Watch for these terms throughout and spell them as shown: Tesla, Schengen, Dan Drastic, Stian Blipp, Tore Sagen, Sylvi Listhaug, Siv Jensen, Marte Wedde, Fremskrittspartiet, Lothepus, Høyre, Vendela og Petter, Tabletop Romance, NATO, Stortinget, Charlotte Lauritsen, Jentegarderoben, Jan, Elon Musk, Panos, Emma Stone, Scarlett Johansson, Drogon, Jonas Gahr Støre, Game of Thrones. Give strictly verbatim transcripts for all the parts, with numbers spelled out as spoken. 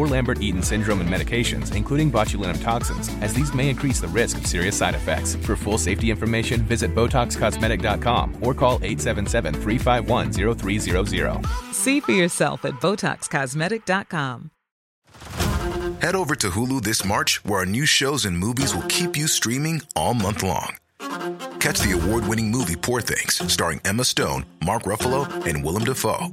or Lambert-Eaton syndrome and medications, including botulinum toxins, as these may increase the risk of serious side effects. For full safety information, visit Botox Cosmetic dot com or call eight seven seven, three five one, zero three zero zero. See for yourself at Botox Cosmetic dot com. Head over to Hulu this March, where our new shows and movies will keep you streaming all month long. Catch the award-winning movie, Poor Things, starring Emma Stone, Mark Ruffalo, and Willem Dafoe.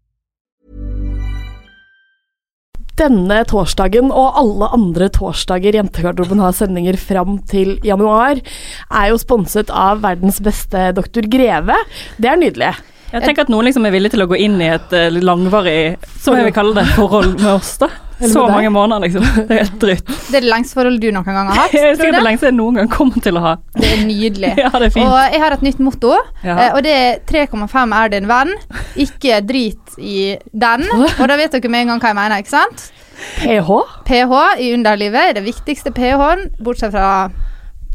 Denne torsdagen og alle andre torsdager Jentekarderoben har sendinger fram til januar er jo sponset av verdens beste doktor Greve. Det er nydelig. Jeg tenker at noen liksom er villig til å gå inn i et langvarig, som jeg vil kalle det, forhold med oss da. Så mange måneder liksom. Det er helt dritt. Det er det lengste forhold du noen gang har hatt, tror du det? Jeg tror det er det lengste jeg noen gang kommer til å ha. Det er nydelig. Ja, det er fint. Og jeg har et nytt motto, ja. Og det er tre komma fem er din venn, ikke drit i den. Og da vet dere med en gang hva jeg mener, ikke sant? pH? pH i underlivet er det viktigste pH-en, bortsett fra...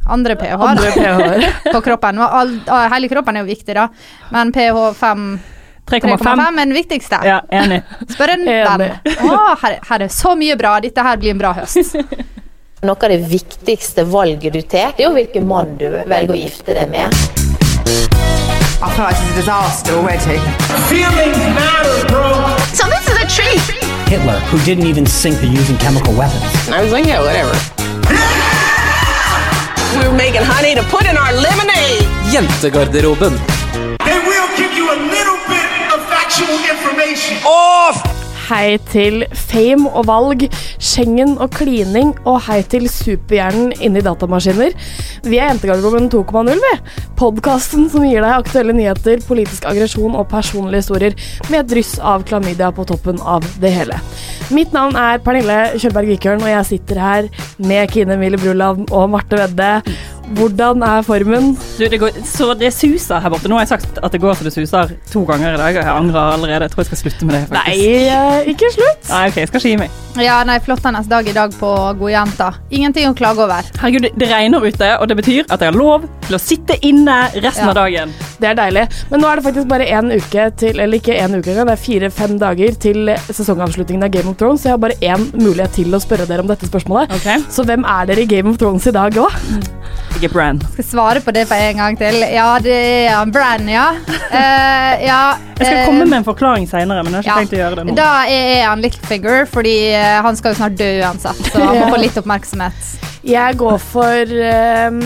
Andre pH, Andre pH. På kroppen. All, hele kroppen er jo viktig da, men pH fem, tre komma fem er den viktigste. Ja, enig. Spør en venn. Åh, her, her er så mye bra. Dette her blir en bra høst. Noe av det viktigste valget du tar, det er jo hvilken mann du velger å gifte deg med. I feel like it's a disaster already. Feelings matter, bro. So this is a treat. Hitler, who didn't even sink to using chemical weapons. I was like, yeah, whatever. We're making honey to put in our lemonade. Jentegarderoben. They will give you a little bit of factual information. Off! Hei til fame og valg, Schengen og klining, og hei til superhjernen inne i datamaskiner. Vi er Jentegarderoben to punkt null, vi. Podcasten som gir deg aktuelle nyheter, politisk aggresjon og personlige historier, med et dryss av klamydia på toppen av det hele. Mitt navn er Pernille Kjølberg-Vikørn, og jeg sitter her med Kine Mille Bruland og Marte Wedde. Hvordan er formen? Du, det går, så det suser her borte. Nå har jeg sagt at det går så det suser to ganger i dag, og jeg angrer allerede. Jeg tror jeg skal slutte med det, faktisk. Nei, ikke slutt. Nei, ok, jeg skal ikke gi meg. Ja, nei, flottenes dag i dag på god jenta. Ingenting å klage over. Herregud, det regner ute, og det betyr at jeg har lov til å sitte inne resten ja. Av dagen. Det er deilig. Men nå er det faktisk bare en uke til, eller ikke en uke, det er fire-fem dager til sesongavslutningen av Game of Thrones, så jeg har bare en mulighet til å spørre dere om dette spørsmålet. Okay. Så hvem er dere i Game of Thrones i dag også? Ikke Bran. Skal svare på det for en gang til. Ja, det er Bran, ja. Uh, ja. Jeg skal komme med en forklaring senere, men jeg har ikke ja. Tenkt å gjøre det nå. Da er han Littlefinger, fordi han skal jo snart dø uansett, så han må få litt oppmerksomhet. Jeg går for um,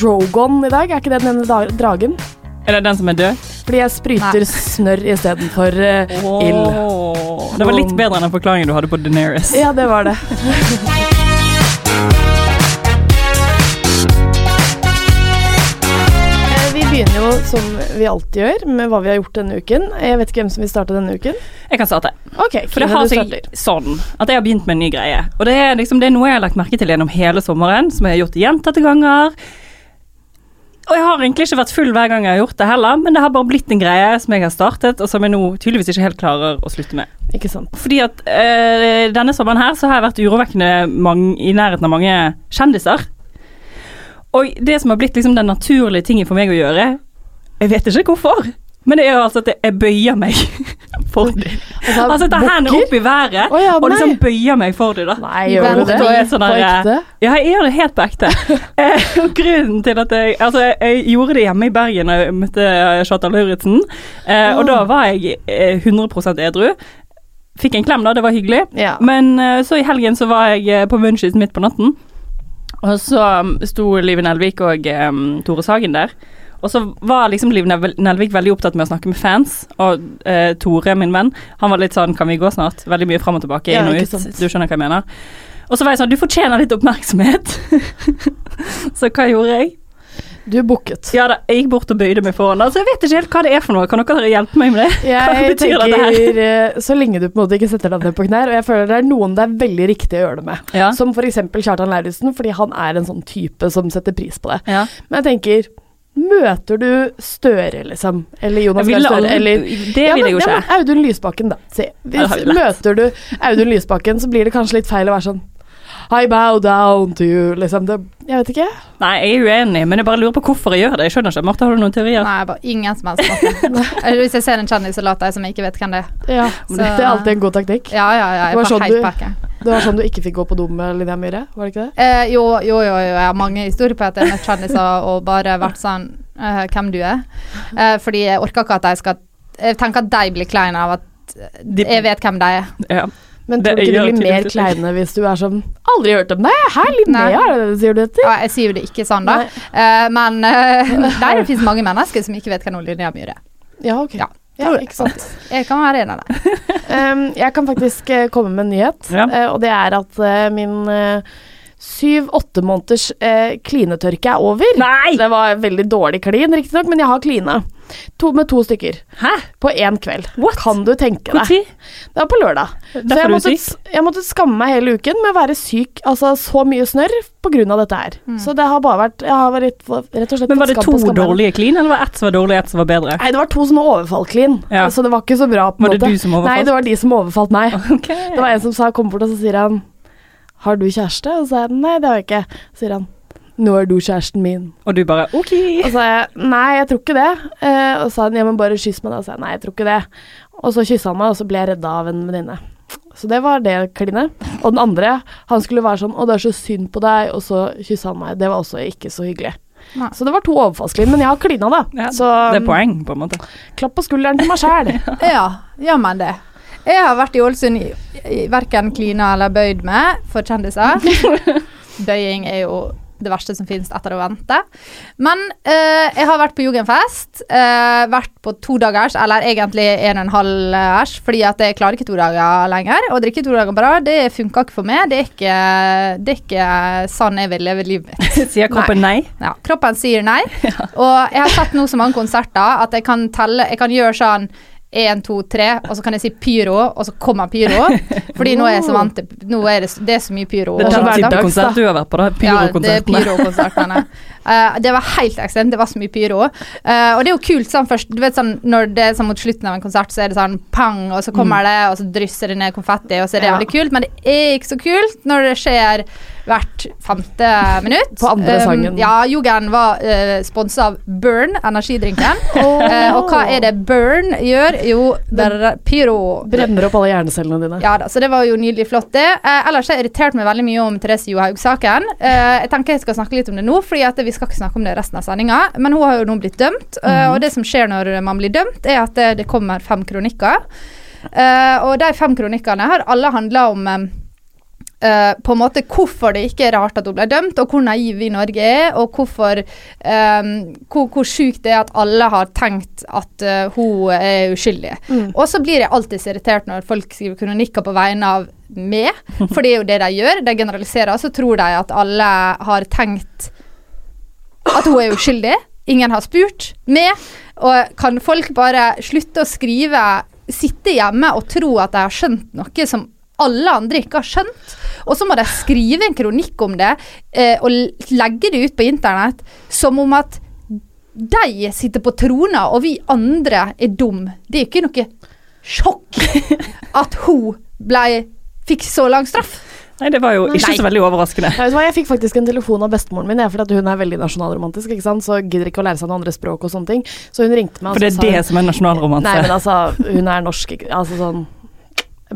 Drogon i dag. Er ikke det den ene dragen? Er det den som er død? Fordi jeg spryter Nei. Snør i stedet for uh, oh. ild. Det var litt bedre enn den forklaringen du hadde på Daenerys. Ja, det var det. Vi begynner jo som vi alltid gjør med hva vi har gjort denne uken. Jeg vet ikke hvem som vil starte denne uken. Jeg kan starte. Okay, for det har seg sånn at jeg har begynt med en ny greie. Og det er, liksom, det er noe jeg har lagt merke til gjennom hele sommeren, som jeg har gjort gjentatte ganger. Og jeg har egentlig ikke vært full hver gang jeg har gjort det heller, men det har bare blitt en greie som jeg har startet, og som jeg nå tydeligvis ikke helt klarer å slutte med. Ikke sant. Fordi at øh, denne sommeren her så har jeg vært urovekkende mange, i nærheten av mange kjendiser. Og det som har blitt liksom den naturlige tingen for meg å gjøre, jeg vet ikke hvorfor, Men det är alltså att jag böjer mig för det. Alltså ta henne upp I väret oh ja, och liksom böjer mig för det då. Nej, och då är sån där jag är det helt äkta. Och grunden till att jag alltså jag gjorde det hemma I Bergen när jag mötte Charlotte Lauritsen och då var jag hundra procent edru. Fick en kläm då, det var hyggligt. Ja. Men så I helgen så var jag på Munchies mitt på natten. Och så stod Liv Nelvik och um, Tore Sagen där. Och så var liksom Liv Nelvik väldigt upptatt med att snacka med fans och uh, Tore min vän, han var lite sån kan vi gå snart, väldigt mycket fram och tillbaka in och ut. Du känner vad jag menar. Och så var jag så du förtjänar lite uppmärksamhet. så vad gjorde jag? Du bookat. Ja, da, jeg gikk bort og bøyde meg foran. Altså, jeg vet ikke helt hva det er for noe. Kan dere hjelpe meg med det? Ja, hva betyr tenker, det her? Så lenge du på en måte ikke setter deg ned på knær, og jeg føler det er noen det er veldig riktig å gjøre det med. Ja. Som for eksempel Kjartan Lauritzen, fordi han er en sånn type som setter pris på det. Ja. Men jeg tenker, møter du Støre, liksom? Eller Jonas Gahr Støre? Eller... Det ja, vil jeg jo ikke. Ja, Audun Lysbakken, da. Se, hvis møter du Audun Lysbakken, så blir det kanskje litt feil å være sånn, I bow down to you, liksom. Det, jeg vet ikke. Nei, jeg er uenig, men jeg bare lurer på hvorfor jeg gjør det. Jeg skjønner ikke. Marte, har du noen teorier? Nei, bare ingen som helst. Hvis jeg ser en kjendis og later jeg som jeg ikke vet hvem det er. Ja, så, det er alltid en god taktikk. Ja, ja, ja. Jeg bare heitpakke. Det var sånn du ikke fikk gå på dom med Linnéa Myhre, var det ikke det? Eh, jo, jo, jo, jo. Jeg har mange historier på at jeg har møtt kjendiser og bare vært sånn, uh, hvem du er. Uh, fordi jeg orker ikke at jeg skal... Jeg tenker at de blir kleine av at jeg vet hvem de er. Ja. Men tror du ikke du blir mer kleine hvis du er sånn aldri hørt om deg, her Linnea, sier du dette? Ja, jeg sier jo det ikke sånn da, uh, men uh, der finnes mange mennesker som ikke vet hva noe Linnea Myhre. Ja, ok. Ja. Ja, ikke sant. Jeg kan være en av det. um, jeg kan faktisk uh, komme med en nyhet, ja. uh, og det er at uh, min... Uh, syv åtte måneders eh, klinetørke er over. Nei! Det var veldig dårlig klin, riktig nok, men jeg har klina. To, med to stykker. Hæ? På en kveld. What? Kan du tenke deg? Hvor tid? Det var på lørdag. Så jeg måtte, jeg måtte skamme meg hele uken med å være syk, altså så mye snørr på grunn av dette her. Mm. Så det har bare vært, jeg har vært rett og slett. Men var det to dårlige klin, eller var ett som var dårlig, ett som var bedre? Nei, det var to som var overfallklin, ja. Så det var ikke så bra på en måte. Var det måte. Du som overfalt? Nei, det var de som overfalt meg. Okay. Det var en som sa, kom bort og så sier han, har du kjæreste? Og så sier han, nei, det har jeg ikke. Så sier han, nå er du kjæresten min. Og du bare, ok. Og så sier jeg, nei, jeg tror ikke det. Eh, og så sa han, ja, men bare kyss meg da. Og så sier jeg, nei, jeg tror ikke det. Og så kysset han meg, og så ble jeg reddet av en venninne. Så det var det kline. Og den andre, han skulle være sånn, å, det er så synd på deg. Og så kysset han meg. Det var også ikke så hyggelig. Nei. Så det var to overfallsklin, men jeg har klinet da. Ja, så, det er poeng, på en måte. Klapp på skulderen til meg selv. ja, gjør man det. Jeg har vært I Ålesund I, I hverken klina eller bøyd med for kjendiser. Bøying er jo det verste som finnes etter å vente. Men eh, jeg har vært på jugendfest, eh, vært på to dagers, eller egentlig en og en halv ers, fordi at jeg klarer ikke to dager lenger, og drikke to dager bra, det funker ikke for meg, det er ikke, det er ikke sånn jeg vil leve livet mitt. Sier kroppen nei? nei? Ja, kroppen sier nei, ja. Og jeg har sett noe så mange konserter, at jeg kan telle, jeg kan gjøre sånn, en, to, tre, og så kan jeg si pyro, og så kommer pyro, fordi nå er jeg så vant til, nå er det, det er så mye pyro. Det er den type konsert du har vært på da, pyrokonsertene. Ja, det er pyrokonsertene. uh, det var helt ekstremt, det var så mye pyro. Uh, og det er jo kult sånn først, du vet sånn, når det er sånn mot slutten av en konsert, så er det sånn pang, og så kommer det, og så drysser det ned konfetti, og så er det veldig kult, men det er ikke så kult når det skjer hvert femte minutt. På andre sangen. Um, ja, Shōgun var uh, sponset av Burn, energidrinken. oh. uh, og hva er det Burn gjør? Jo, der, pyro. Brenner opp alle hjernecellene dine. Ja da, så det var jo nydelig flott det. Uh, ellers har jeg irritert meg veldig mye om Therese Johaug-saken. Uh, jeg tenker jeg skal snakke litt om det nå, fordi at vi skal ikke snakke om det resten av sendingen. Men hun har jo nå blitt dømt, uh, mm. og det som skjer når man blir dømt er at det, det kommer fem kronikker. Uh, og de fem kronikkene har alle handlet om... Um, Uh, på en måte hvorfor det ikke er rart at hun ble dømt, og hvor naiv vi I Norge er, og hvorfor, um, hvor, hvor sykt det er at alle har tenkt at uh, hun er uskyldig. Mm. Og så blir jeg alltid så irritert når folk skriver kronikker på vegne av meg, for det er jo det de gjør, de generaliserer, og så tror de at alle har tenkt at hun er uskyldig, ingen har spurt meg, og kan folk bare slutte å skrive, sitte hjemme og tro at de har skjønt noe som alle andre ikke har skjønt, og så må de skrive en kronikk om det eh, og legge det ut på internett som om at de sitter på trona og vi andre er dum. Det er ikke noe sjokk at hun ble, fikk så lang straff. Nej, det var jo ikke Nei. Så veldig overraskende. Nei, jeg fikk faktisk en telefon av bestemoren min, for at hun er veldig nasjonalromantisk, ikke sant? Så gidder ikke å lære seg noen andre språk og sånne ting. Så hun ringte meg. For det er det sa, som er nasjonalromantisk. Nei, men altså, hun er norsk, altså sånn.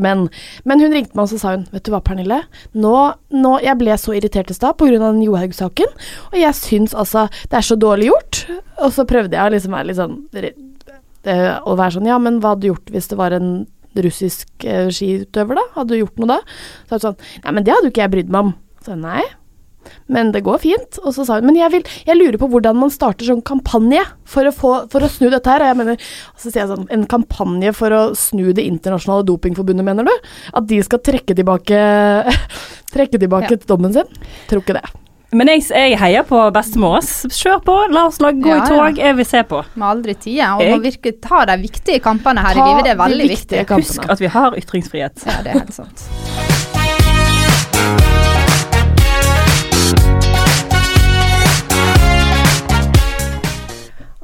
Men, men hun ringte meg og så sa hun, vet du hva Pernille, nå, nå jeg ble så irritert I stad på grunn av den Johaug-saken, og jeg synes altså, det er så dårlig gjort. Og så prøvde jeg liksom, liksom, å være sånn, ja, men hva hadde du gjort hvis det var en russisk eh, skiutøver da? Hadde du gjort noe da? Så hadde hun sånn, nei, men det hadde jo ikke jeg brydd meg om. Så nei, men det går fint. Og så sa hun, men jeg, vil, jeg lurer på hvordan man starter sånn kampanje for å, få, for å snu dette her. Og jeg mener, så sier jeg sånn, en kampanje for å snu det internasjonale dopingforbundet, mener du? At de skal trekke tilbake, trekke tilbake ja. Dommen sin? Tror ikke det. Men jeg, jeg heier på bestemor oss. Kjør på, la oss la, gå ja, I tog, jeg vil se på. Vi har aldri tid, og man virker, ta de viktige kampene her ta I livet, det er veldig de viktig. Husk at vi har ytringsfrihet. Ja, det er helt sant.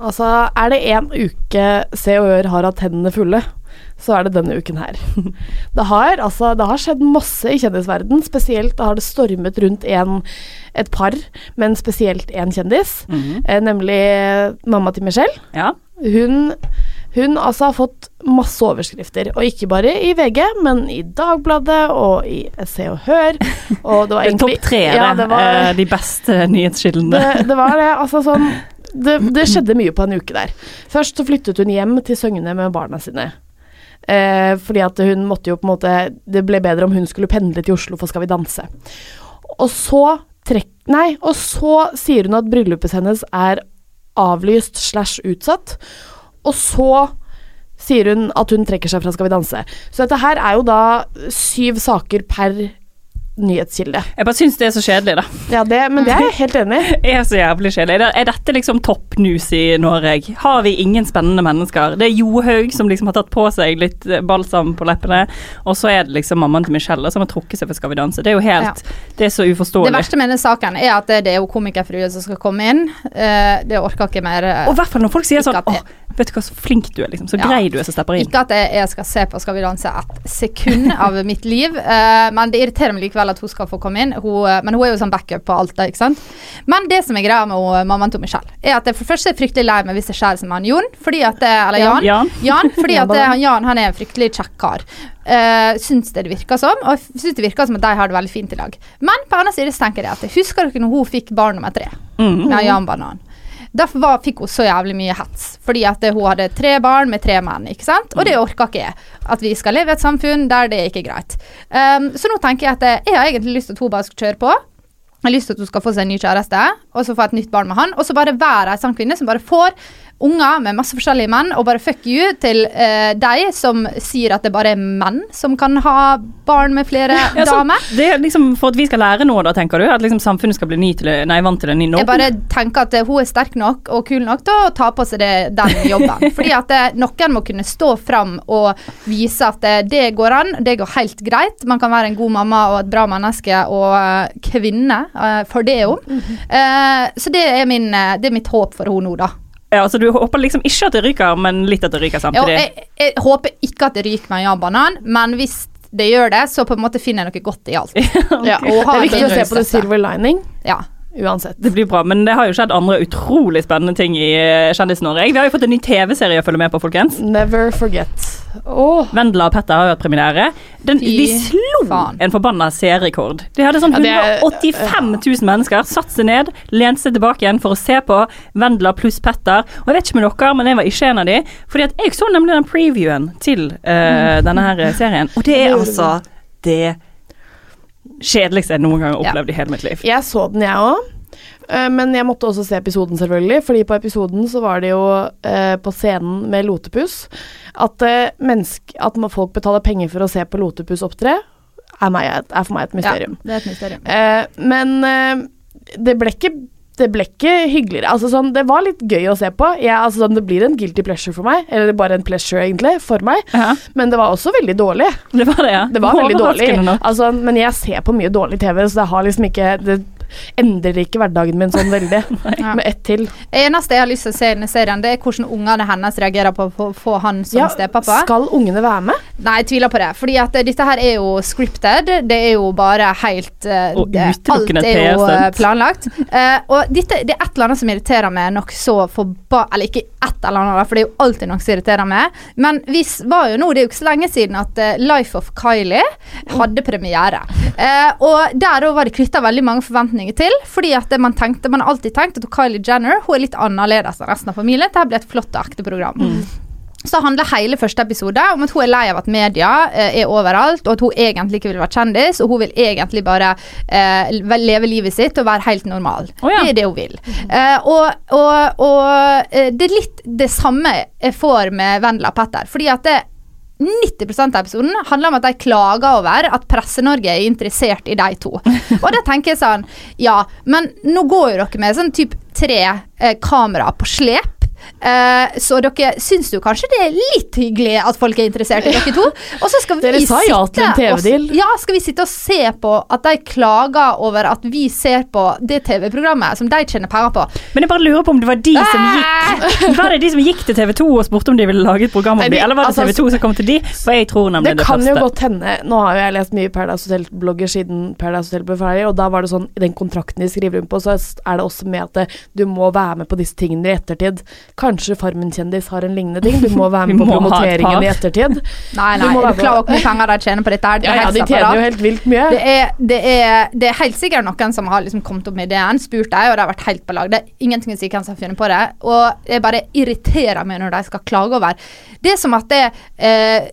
Altså, er det en uke Se og Hør har hatt hendene fulle, så er det denne uken her. Det har, altså, det har skjedd masse I kjendisverden, spesielt har det stormet rundt en, et par, men spesielt en kjendis, mm-hmm. eh, nemlig mamma til Michelle. Ja. Hun, hun altså, har fått masse overskrifter, og ikke bare I V G, men I Dagbladet og I Se og Hør. Og det var egentlig, topp tre, ja, det var, eh, de beste nyhetskildene. Det, det var det, altså sånn, det, det skjedde mye på en uke der. Først så flyttet hun hjem til Søgne med barna sine. Eh, fordi at hun måtte jo på en måte det ble bedre om hun skulle pendle til Oslo for Skal vi danse og så trekk, nei, og så sier hun at bryllupet hennes er avlyst slash utsatt og så sier hun at hun trekker seg fra Skal vi danse så dette her er jo da syv saker per nyhetskilde. Jeg bare synes det er så kjedelig da. Ja, det, men det er jeg helt enig I. Det er så jævlig kjedelig. Er dette liksom topp news I Norge? Har vi ingen spennende mennesker? Det er Johaug som liksom har tatt på seg litt balsam på leppene, og så er det liksom mammaen til Michelle som har trukket seg for Skal vi danse. Det er jo helt, ja. Det er så uforståelig. Det verste med denne saken er at det er jo komikerfrue som skal komme inn. Det orker ikke mer. Og I hvert fall når folk sier sånn, åh, vet du hva, så flink du er liksom, så ja. Grei du er som stepper inn. Ikke at jeg skal se på Skal vi danse et sekund av mitt liv, men det irriterer meg likevel at hun skal få komme inn, hun, men hun er jo sånn backup på alt det, ikke sant? Men det som er greia med hun, mammaen til Michelle, er at det for først er fryktelig lei meg hvis det skjer som han Jon, fordi at, eller Jan, Jan, Jan fordi at han, Jan, han er en fryktelig kjekkar. Uh, synes det virker som, og synes det virker som at de har det veldig fint I dag. Men på andre siden tenker jeg at, husker dere når hun fikk barn nummer tre? Mm. Med Jan Banan. Derfor var, fikk hun så jævlig mye hets, fordi at hun hadde tre barn med tre menn, ikke sant? Og det orker ikke jeg, at vi skal leve I et samfunn der det ikke er greit. Um, så nå tenker jeg at jeg har egentlig lyst til at hun bare skal kjøre på, jeg har lyst til at hun skal få seg en ny kjæreste, og så få et nytt barn med han, og så bare være en sånn kvinne som bare får unger med masse forskjellige menn, og bare fuck you til uh, deg som sier at det bare er menn som kan ha barn med flere ja, altså, damer. Det er liksom for at vi skal lære noe da, tenker du? At liksom samfunnet skal bli ny til, nei, vant til en ny norm? Jeg bare tenker at hun er sterk nok og kul nok til å ta på seg det, den jobben. Fordi at det, noen må kunne stå frem og vise at det, det går an, det går helt greit. Man kan være en god mamma og et bra menneske og kvinne uh, for det om. Uh, så det er, min, det er mitt håp for hun nå da. Ja, altså du håper liksom ikke at det ryker, men litt at det ryker samtidig. Ja, jeg, jeg håper ikke at det ryker med en Jan-banan, men hvis det gjør det, så på en måte finner jeg noe godt I alt. ja, det er viktig å se på det silver lining. Ja. Uansett. Det blir bra, men det har jo skjedd andre utrolig spennende ting I Kjendis-Norge. Vi har jo fått en ny T V-serie å følge med på, folkens. Never forget. Oh. Vendela og Petter har jo hatt premiere. Den, de slo fan. En forbanna serrekord. De hadde sånn hundre og åttifem tusen mennesker satt seg ned, lent seg tilbake igjen for å se på Vendela pluss Petter. Og jeg vet ikke med dere, men jeg var ikke en av de, fordi at jeg så nemlig den previewen til uh, denne her serien. Og det er altså det kjedeligst jeg noen gang har opplevd I hele mitt liv. Jeg så den, jeg også. Men jeg måtte også se episoden selvfølgelig, fordi på episoden så var det jo eh, på scenen med Lothepus, at, eh, menneske, at folk betaler penger for å se på Lothepus opptre, er, meg, er for meg et mysterium. Ja, det er et mysterium. Eh, men eh, det ble ikke det ble ikke hyggeligere. Altså sånn, det var litt gøy å se på. Jeg, altså sånn, det blir en guilty pleasure for meg, eller bare en pleasure egentlig, for meg. Uh-huh. Men det var også veldig dårlig. Det var det, ja. Det var veldig dårlig. Altså, men jeg ser på mye dårlig TV, så det har liksom ikke... Det, endrer ikke hverdagen min sånn veldig ja. Med ett til. Eneste jeg har lyst til å se i serien, det er hvordan ungene hennes reagerer på å få han som ja, stepappa. Skal ungene være med? Nei, jeg tviler på det. Fordi at dette her er jo scripted, det er jo bare helt uh, det, alt er jo uh, planlagt. Uh, og dette, det er et eller annet som irriterer meg nok så forba... Eller ikke et eller annet, for det er jo alltid noe som irriterer meg. Men vi var jo nå, det er jo ikke så lenge siden at uh, Life of Kylie hadde premiere. Uh, og der var det knyttet veldig mange forventninger til, fordi at man tenkte, man har alltid tenkt at Kylie Jenner, hun er litt annerledes enn resten av familien. Dette ble et flott og ekte program. Mm. Så handler hele første episode om at hun er lei av at media eh, er overalt, og at hun egentlig ikke vil være kjendis, og hun vil egentlig bare eh, leve livet sitt og være helt normal. Oh, ja. Det er det hun vil. Eh, og, og, og det er litt det samme jeg får med Vendela og Petter, fordi at det nitti prosent av episoden handler om at de klager over at Presse-Norge er interessert i de to. Og da tenker jeg sånn, ja, men nå går jo dere med sånn typ tre eh, kameraer på slep, Eh, så dere synes jo kanskje det er litt hyggelig at folk er interessert i dere to, og så skal vi sitte ja og, ja, skal vi sitte og se på at de klager over at vi ser på det T V-programmet som de tjener penger på. Men jeg bare lurer på om det var de som gikk var det de som gikk til T V to og spurte om de ville lage et program om de, eller var det T V to som kom til de? For jeg tror nemlig det, det kan det jo godt hende. Nå har jo jeg lest mye Paradise Hotel-blogger siden Paradise Hotel ble ferdig, og da var det sånn, i den kontrakten de skriver rundt på, så er det også med at det, du må være med på disse tingene i ettertid. Kanskje Farmen kjendis har en lignende ting. Du må være med på promoteringen i ettertid. Nei, nei, du, du klarer ikke penger de tjener på dette her. Det ja, ja, de tjener jo helt vilt mye. Det er, det er, det er helt sikkert noen som har liksom kommet opp med ideen, spurt deg, og det har vært helt på lag. Det er ingenting å si hvem som har funnet på det, og det bare irriterer meg når de skal klage over. Det er som at det, eh,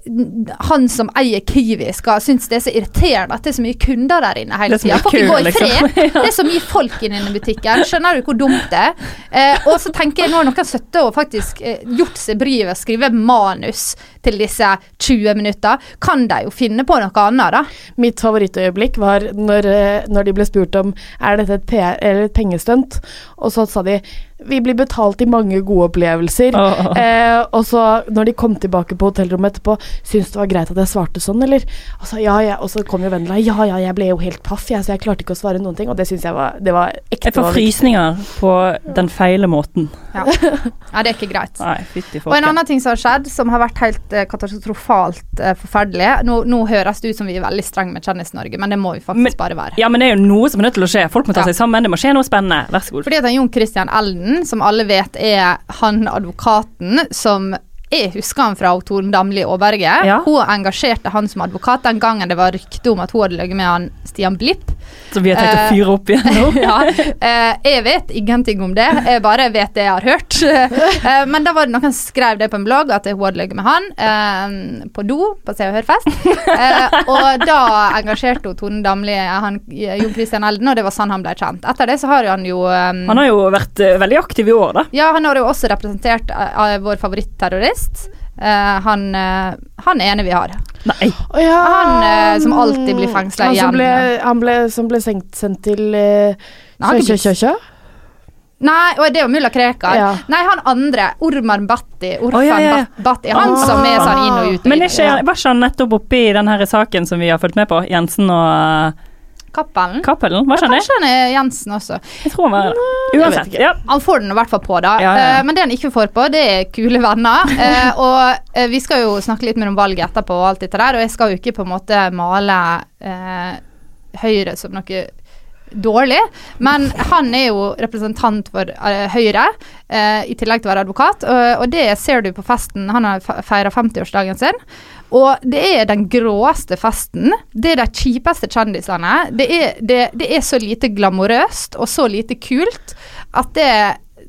han som eier Kiwi skal synes det er så irriterende at det er så mye kunder der inne hele tiden. Folk går i fred. Det er så mye folk inne i butikken. Skjønner du hvor dumt det er? Eh, og så tenker jeg, nå er noen søtt og faktisk eh, gjort seg bryr ved å skrive manus til disse tjue minutter, kan de jo finne på noe annet da. Mitt favorittøyeblikk var når, når de ble spurt om er dette et, P R, eller et pengestunt, og så sa de vi blir betalt i mange gode opplevelser oh, oh. Eh, og så når de kom tilbake på hotellrommet etterpå, synes det var greit at jeg svarte sånn, eller? Og så, ja, ja, og så kom jo Vendela, ja, ja, jeg ble jo helt paff jeg, så jeg klarte ikke å svare noen ting, og det synes jeg var det var ekte. Jeg får frysninger på den feile måten. Ja, ja det er ikke greit. Nei, fytti folk. Og en annen ting som har skjedd, som har vært helt eh, katastrofalt eh, forferdelig, nå, nå høres det ut som vi er veldig streng med Kjendis-Norge, men det må vi faktisk men, bare være. Ja, men det er jo noe som er nødt til å skje, folk må ta ja. Seg sammen, det må skje noe spennende, vær så god. Fordi at den Jon Christian Elden, som alle vet er han advokaten som jeg husker han fra Tone Damli og Berge. Ja. Hun engasjerte han som advokat den gangen det var rykte om at hun hadde løgget med han Stian Blipp. Så vi har tenkt å fyre opp igjen nå. ja, eh, jeg vet ingenting om det. Jeg bare vet det jeg har hørt. eh, men da var det noen som skrev det på en blogg at hun hadde løgget med han eh, på do, på Se og Hør-fest. eh, og da engasjerte hun Tone Damli han, Jon Christian Elden, og det var sånn han ble kjent. Etter det så har han jo... Um, han har jo vært uh, veldig aktiv i år da. Ja, han har jo også representert uh, vår favorittterrorist. Uh, han, uh, han ene vi har Nei. Oh, ja. Han uh, som alltid blir fengslet han igjen ble, han ble, som ble senkt, sendt til uh, Nei, kjø, kjø, kjø, Nei, og det er jo Mulla Krekar ja. Nei, han andre, Ormar Batti Orfan oh, ja, ja. Batti, han oh. som er sånn inn og ut Men ikke, ja. Var ikke han nettopp oppe i denne saken som vi har fulgt med på, Jensen og uh, Kappelen. Kappelen, hva skjønner jeg? Kanskje han er Jensen også. Jeg tror han var det. Uansett, ja. Han får den i hvert fall på da. Ja, ja, ja. Men det han ikke får på, det er kule venner. Og vi skal jo snakke litt mer om valget etterpå og alt dette der, og jeg skal jo ikke på en måte male eh, Høyre som noe dårlig, men han er jo representant for uh, Høyre uh, i tillegg til å være advokat, og, og det ser du på festen, han har feiret femtiårsdagen sin, og det er den gråeste festen, det er de kjipeste kjendisene, det er, det, det er så lite glamorøst og så lite kult at det,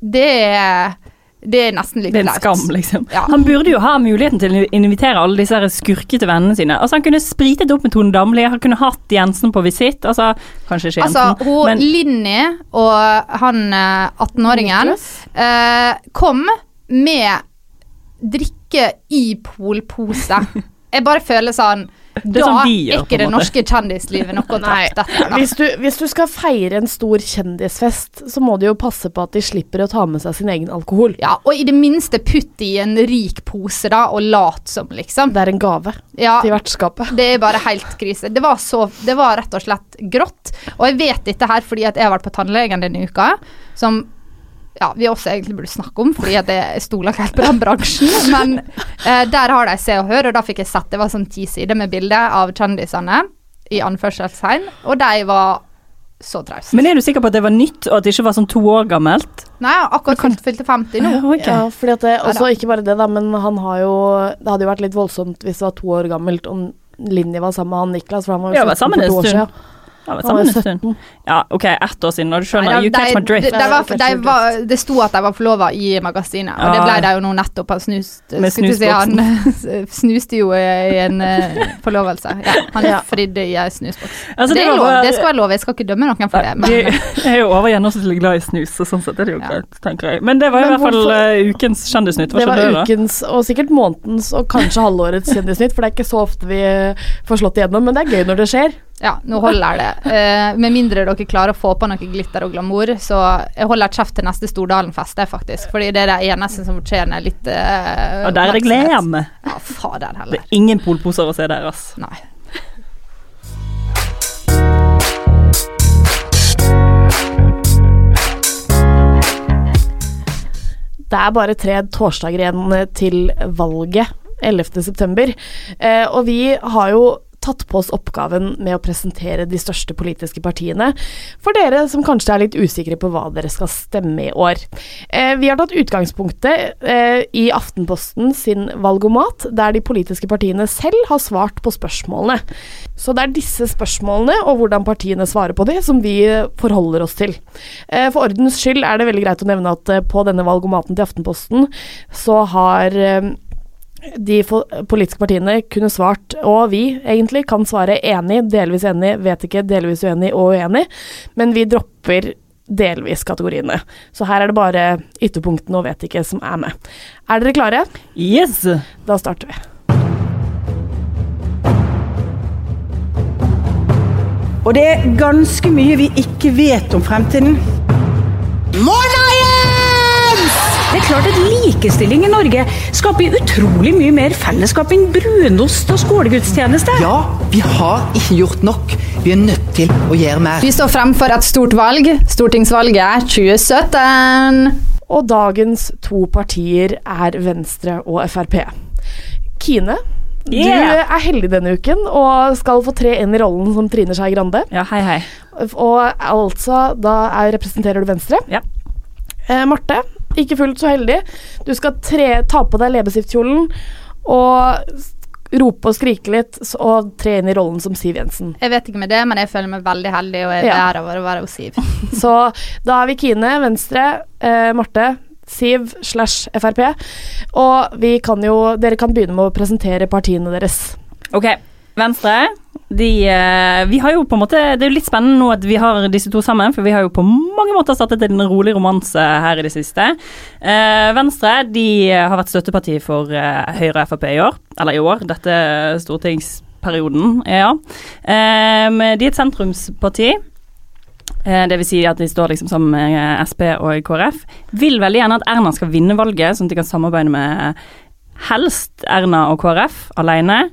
det er Det er nesten litt lett. Det er en skam, liksom. Ja. Han burde jo ha muligheten til å invitere alle disse skurkete vennene sine. Altså, han kunne spritet opp med Tone Damli, han kunne hatt Jensen på visitt, altså, kanskje ikke Jensen. Altså, hun, men... Linnéa og han atten-åringen eh, kom med drikke i polpose. Jeg bare føler sånn det da er ikke det norske kjendislivet noe å ta dette. Hvis du, hvis du skal feire en stor kjendisfest, så må du jo passe på at de slipper å ta med seg sin egen alkohol. Ja, og i det minste putt i en rik pose da, og lat som liksom. Det er en gave ja, til vertskapet. Det er bare helt krise. Det var, så, det var rett og slett grått. Og jeg vet dette her fordi at jeg har vært på tannlegen denne uka, som... Ja, vi også egentlig burde snakke om, fordi at jeg stoler helt på den bransjen, men eh, der har de Se og Hør, og da fikk jeg sett, det var sånn ti sider med bilder av kjendisene i anførselstegn, og de var så traust. Men er du sikker på at det var nytt, og at det ikke var sånn to år gammelt? Nei, akkurat kan... fylte femti nå. Okay. Ja, fordi at det, også ikke bare det da, men han har jo, det hadde jo vært litt voldsomt hvis det var to år gammelt, om Linnéa var sammen med han Niklas, for han var jo ja, sammen for to år siden. Ja, det var sammen Ja, ok, ett år siden, og du skjønner, you catch my drift. Det, det, var, det, var, det stod at de var forlovet i magasinet, og ja. Det ble det jo nå nettopp av snus. Med snusboksen. Han snuste jo i en forlovelse. Ja, han ja. Fridde i en snusboks. Altså, det, det, var, det skal være lov, jeg skal ikke dømme noen for det. Men. Jeg, jeg er jo over gjennomsnittlig glad i snus, og sånn sett er det jo ja. Greit, tenker jeg. Men det var i, i hvert fall uh, ukens kjendisnytt. Hva det var det, ukens, og sikkert månedens, og kanskje halvårets kjendisnytt, for det er ikke så ofte vi får slått igjennom, men det er gøy når det skjer. Ja, nå holder det. Uh, med mindre dere klarer å få på noe glitter og glamour, så jeg holder kjeft til neste Stordalen-fest, faktisk. Fordi det er det eneste som fortjener litt... Uh, og der er det glemme. Ja, fader heller. Det er ingen polposer å se der, ass. Nei. Det er bare tre torsdager igjen til valget, ellevte september. Uh, og vi har jo... tatt på oss oppgaven med å presentere de største politiske partiene for dere som kanskje er litt usikre på hva dere skal stemme i år. Eh, vi har tatt utgangspunktet eh, i Aftenposten sin valgomat, der de politiske partiene selv har svart på spørsmålene. Så det er disse spørsmålene og hvordan partiene svarer på det som vi forholder oss til. Eh, for ordens skyld er det veldig greit å nevne at eh, på denne valgomaten til Aftenposten så har... Eh, de politiske partiene kunne svart, og vi egentlig kan svare enig, delvis enig, vet ikke, delvis uenig og uenig, men vi dropper delvis kategoriene. Så her er det bare ytterpunktene og vet ikke som er med. Er dere klare? Yes! Da starter vi. Og det er ganske mye vi ikke vet om fremtiden. Morna! Det er klart at likestilling i Norge skaper utrolig mye mer fellesskap enn brunost og skolegudstjeneste. Ja, vi har ikke gjort nok. Vi er nødt til å gjøre mer. Vi står frem for et stort valg. Stortingsvalget er tjue sytten. Og dagens to partier er Venstre og F R P. Kine, yeah. Du er heldig denne uken og skal få tre inn i rollen som Trine Skei Grande. Ja, hei, hei. Og altså, da er, representerer du Venstre. Ja. Eh, Marte, ikke fullt så heldig. Du skal tre, ta på deg leppestiftkjolen og rope og skrike litt og tre inn i rollen som Siv Jensen. Jeg vet ikke med det, men jeg føler meg veldig heldig og jeg er ja. Over å være hos Siv. Så da er vi Kine, Venstre, eh, Marte, Siv slash F R P. Og vi kan jo, dere kan begynne med å presentere partiene deres. Ok, Venstre, de, vi har jo på en måte, det er jo litt spennende nå at vi har disse to sammen, for vi har jo på mange måter startet en rolig romanse her i det siste. Venstre, de har vært støtteparti for Høyre og F R P i år, eller i år, dette stortingsperioden, ja. De er et sentrumsparti, det vil si at de står liksom sammen med S P og K R F. Vil veldig gjerne at Erna skal vinne valget, sånn at de kan samarbeide med helst Erna og K R F alene.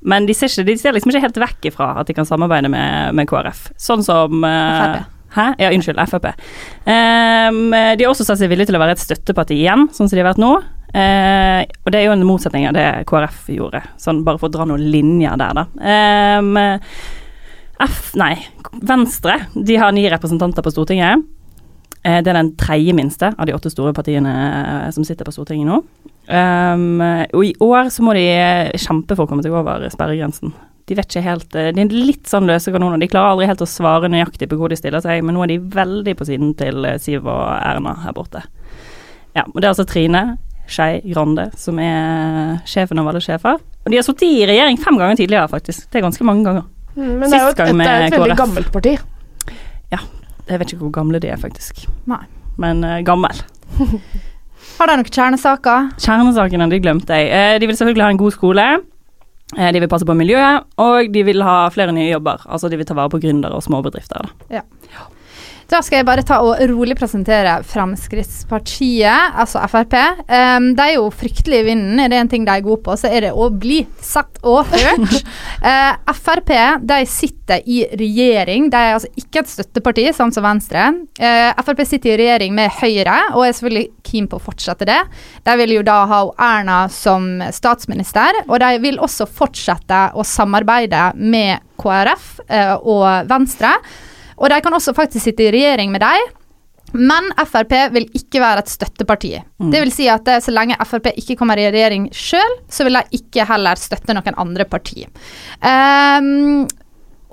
Men de ser, ikke, de ser liksom ikke helt vekk ifra at de kan samarbeide med, med K R F. Sånn som... Uh, hæ? Ja, unnskyld, F R P. Um, de har også sagt seg villige til å være et støtteparti igjen, sånn som de har vært nå. Uh, og det er jo en motsetning av det K R F gjorde. Sånn, bare for å dra noen linjer der, da. Um, F... Nei, Venstre. De har ni representanter på Stortinget. Uh, det er den tredje minste av de åtte store partiene uh, som sitter på Stortinget nå. Um, og i år så må de kjempe for å komme til over sperregrensen. De vet ikke helt, de er litt sånn løse kanoner. De klarer aldri helt å svare nøyaktig på hvor de stiller seg, men nå er de veldig på siden til Siv og Erna her borte. Ja, og det er altså Trine Skei Grande som er sjefen av alle sjefer. Og de har sittet i regjering fem ganger tidligere faktisk. Det er ganske mange ganger. Mm, men det er jo et, et, et veldig gammelt parti. Ja, jeg vet ikke hvor gamle de er faktisk. Nei. Men uh, gammel. Har de noen kjernesaker? Kjernesakene, de glemte jeg. De vil selvfølgelig ha en god skole. De vil passe på miljøet, og de vil ha flere nye jobber. Altså de vil ta vare på gründere og små bedrifter. Da. Ja. Da skal jeg bare ta og rolig presentere Fremskrittspartiet, altså F R P. Um, de er jo fryktelig i vinden. Er det en ting de er gode på, så er det å bli satt og hørt. uh, F R P, de sitter i regjering. De er altså ikke et støtteparti, sånn som Venstre. Uh, F R P sitter i regjering med Høyre, og er selvfølgelig keen på å fortsette det. De vil jo da ha Erna som statsminister, og de vil også fortsette å samarbeide med K R F uh, og Venstre. Og de kan også faktisk sitte i regjering med deg, men F R P vil ikke være et støtteparti. Mm. Det vil si at så lenge F R P ikke kommer i regjering selv, så vil de ikke heller støtte noen andre parti. Um,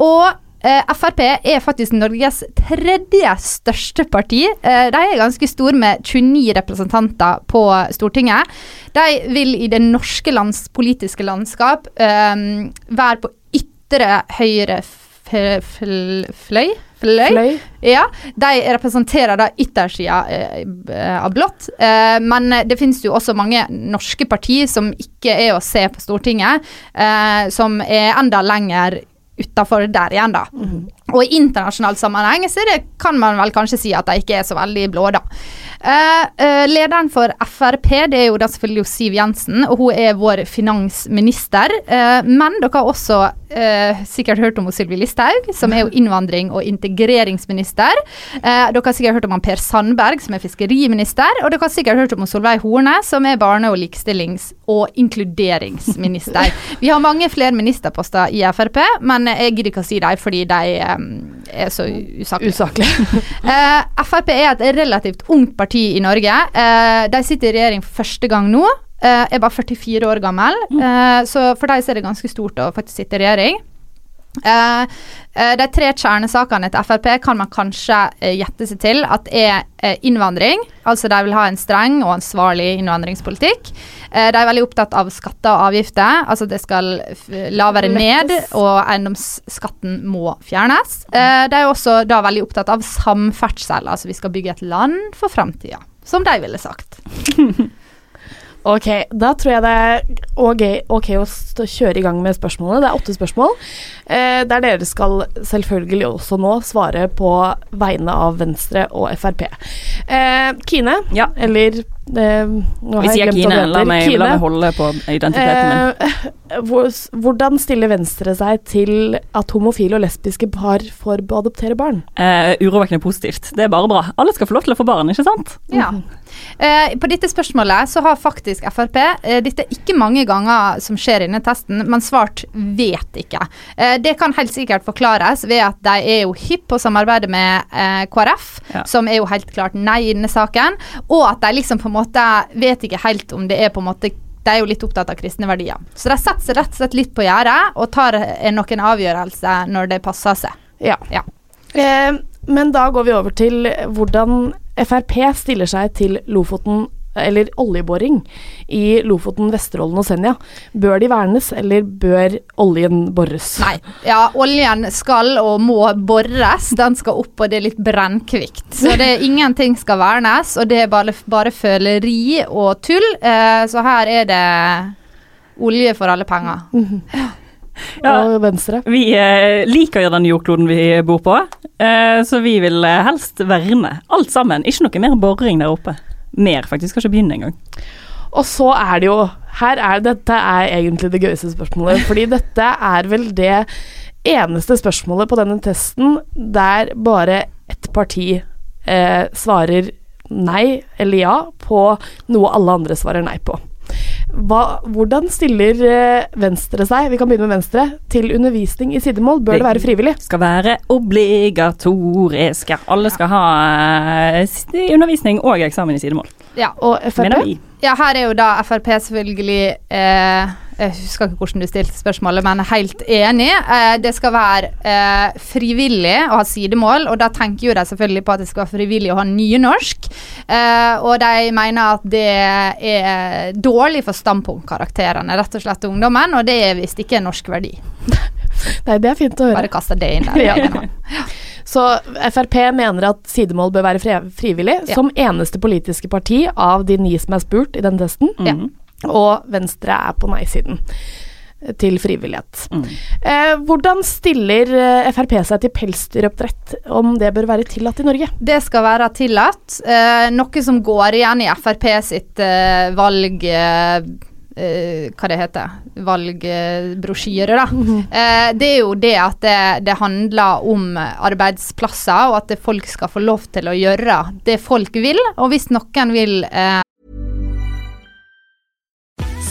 og F R P er faktisk Norges tredje største parti. De er ganske store med tjueni representanter på Stortinget. De vil i det norske lands politiske landskap um, være på ytre høyre fløy Fløy. Fløy. Ja, de representerer da yttersiden eh, av blått, eh, men det finnes jo også mange norske partier som ikke er å se på Stortinget, eh, som er enda lenger utenfor der igjen da. Mm. Og i internasjonal sammenheng så det kan man vel kanskje si at de ikke er så veldig blå da. Eh, eh, lederen for F R P, det er jo da selvfølgelig Siv Jensen, og hun er vår finansminister, eh, men dere har også Eh, sikkert hørt om Sylvi Listhaug, som er jo innvandring- og integreringsminister. Eh, dere har sikkert hørt om Per Sandberg, som er fiskeriminister, og dere har sikkert hørt om Solveig Horne, som er barne- og likestillings- og inkluderingsminister. Vi har mange flere ministerposter i F R P, men jeg gidder ikke å si dem fordi de um, er så usaklige. Usaklige. eh, F R P er et relativt ungt parti i Norge. Eh, de sitter i regjering for første gang nå. Uh, jeg er bare førtifire år gammel, uh, så for deg så er det ganske stort å faktisk sitte i regjering. Uh, uh, de tre kjernesakene til F R P kan man kanskje uh, gjette seg til at er uh, innvandring, altså de vil ha en streng og ansvarlig innvandringspolitikk. Uh, de er veldig opptatt av skatter og avgifter, altså det skal f- lavere ned, og eiendomsskatten må fjernes. Uh, de er også da veldig opptatt av samferdsel, altså vi skal bygge et land for fremtiden, som de ville sagt. Ok, da tror jeg det er okay, ok å kjøre i gang med spørsmålene. Det er åtte spørsmål, eh, der dere skal selvfølgelig også nå svare på vegne av Venstre og F R P. Eh, Kine, ja. eller... Eh, Hvis jeg er Kine, la meg, Kine, la meg holde på identiteten min. Eh, hvordan stiller Venstre seg til at homofile og lesbiske par får adoptere barn? Eh, urovekkende positivt. Det er bare bra. Alle skal få lov til å få barn, ikke sant? Ja. Eh, på dette spørsmålet så har faktisk F R P, eh, dette er ikke mange ganger som skjer inne i testen, men svart vet ikke. Eh, det kan helt sikkert forklares ved at de er jo hypp på samarbeidet med eh, K R F, ja. Som er jo helt klart nei i denne saken, og at de liksom på en måte vet ikke helt om det er på en måte, de er jo litt opptatt av kristne verdier. Så de setter seg rett og slett litt på gjerdet, og tar noen avgjørelser når det passer seg. Ja. Ja. Eh, men da går vi over til hvordan F R P stiller seg til Lofoten eller oljeboring i Lofoten, Vesterålen og Senja. Bør de vernes, eller bør oljen borres? Nei, ja, oljen skal og må borres. Den skal opp, og det er litt brennkvikt. Så det er ingenting skal vernes, og det er bare, bare føleri og tull. Eh, så her er det olje for alle penger. Ja. Ja, Venstre. Vi eh, liker jo den jordkloden vi bor på, eh, så vi vil helst verne alt sammen. Ikke noe mer boring der oppe. Mer faktisk, kanskje begynne en gang. Og så er det jo, her er dette er egentlig det gøyeste spørsmålet, fordi dette er vel det eneste spørsmålet på denne testen der bare ett parti eh, svarer nei eller ja på noe alle andre svarer nei på. Hva, hvordan stiller Venstre seg, vi kan begynne med Venstre, til undervisning i sidemål? Bør det være frivillig? Det skal være obligatorisk. Alle skal ha undervisning og eksamen i sidemål. Ja, og F R P? Ja, her er jo da F R P selvfølgelig... Eh Jeg husker ikke hvordan du stilte spørsmålet, men helt enig. Eh, det skal være eh, frivillig å ha sidemål, og da tenker jo de selvfølgelig på at det skal være frivillig å ha nynorsk. Eh, og de mener at det er dårlig for standpunktkarakterene, rett og slett ungdommen, og det er visst ikke en norsk verdi. Nei, det er fint å høre. Bare kaste det inn der. Ja. Så F R P mener at sidemål bør være fri- frivillig, ja. Som eneste politiske parti av de ni som er spurt i den testen. Mm. Ja. Og Venstre er på nei-siden. til frivillighet. Mm. Eh, hvordan stiller F R P seg til pelsdyroppdrett om det bør være tillatt i Norge? Det skal være tillatt. Eh, noe som går igjen i F R P sitt eh, valg... Eh, Uh, hva det heter, valgbrosjyrer da. Mm-hmm. Uh, det er jo det at det, det handler om arbeidsplasser, og at det folk skal få lov til å gjøre det folk vil, og hvis noen vil... Uh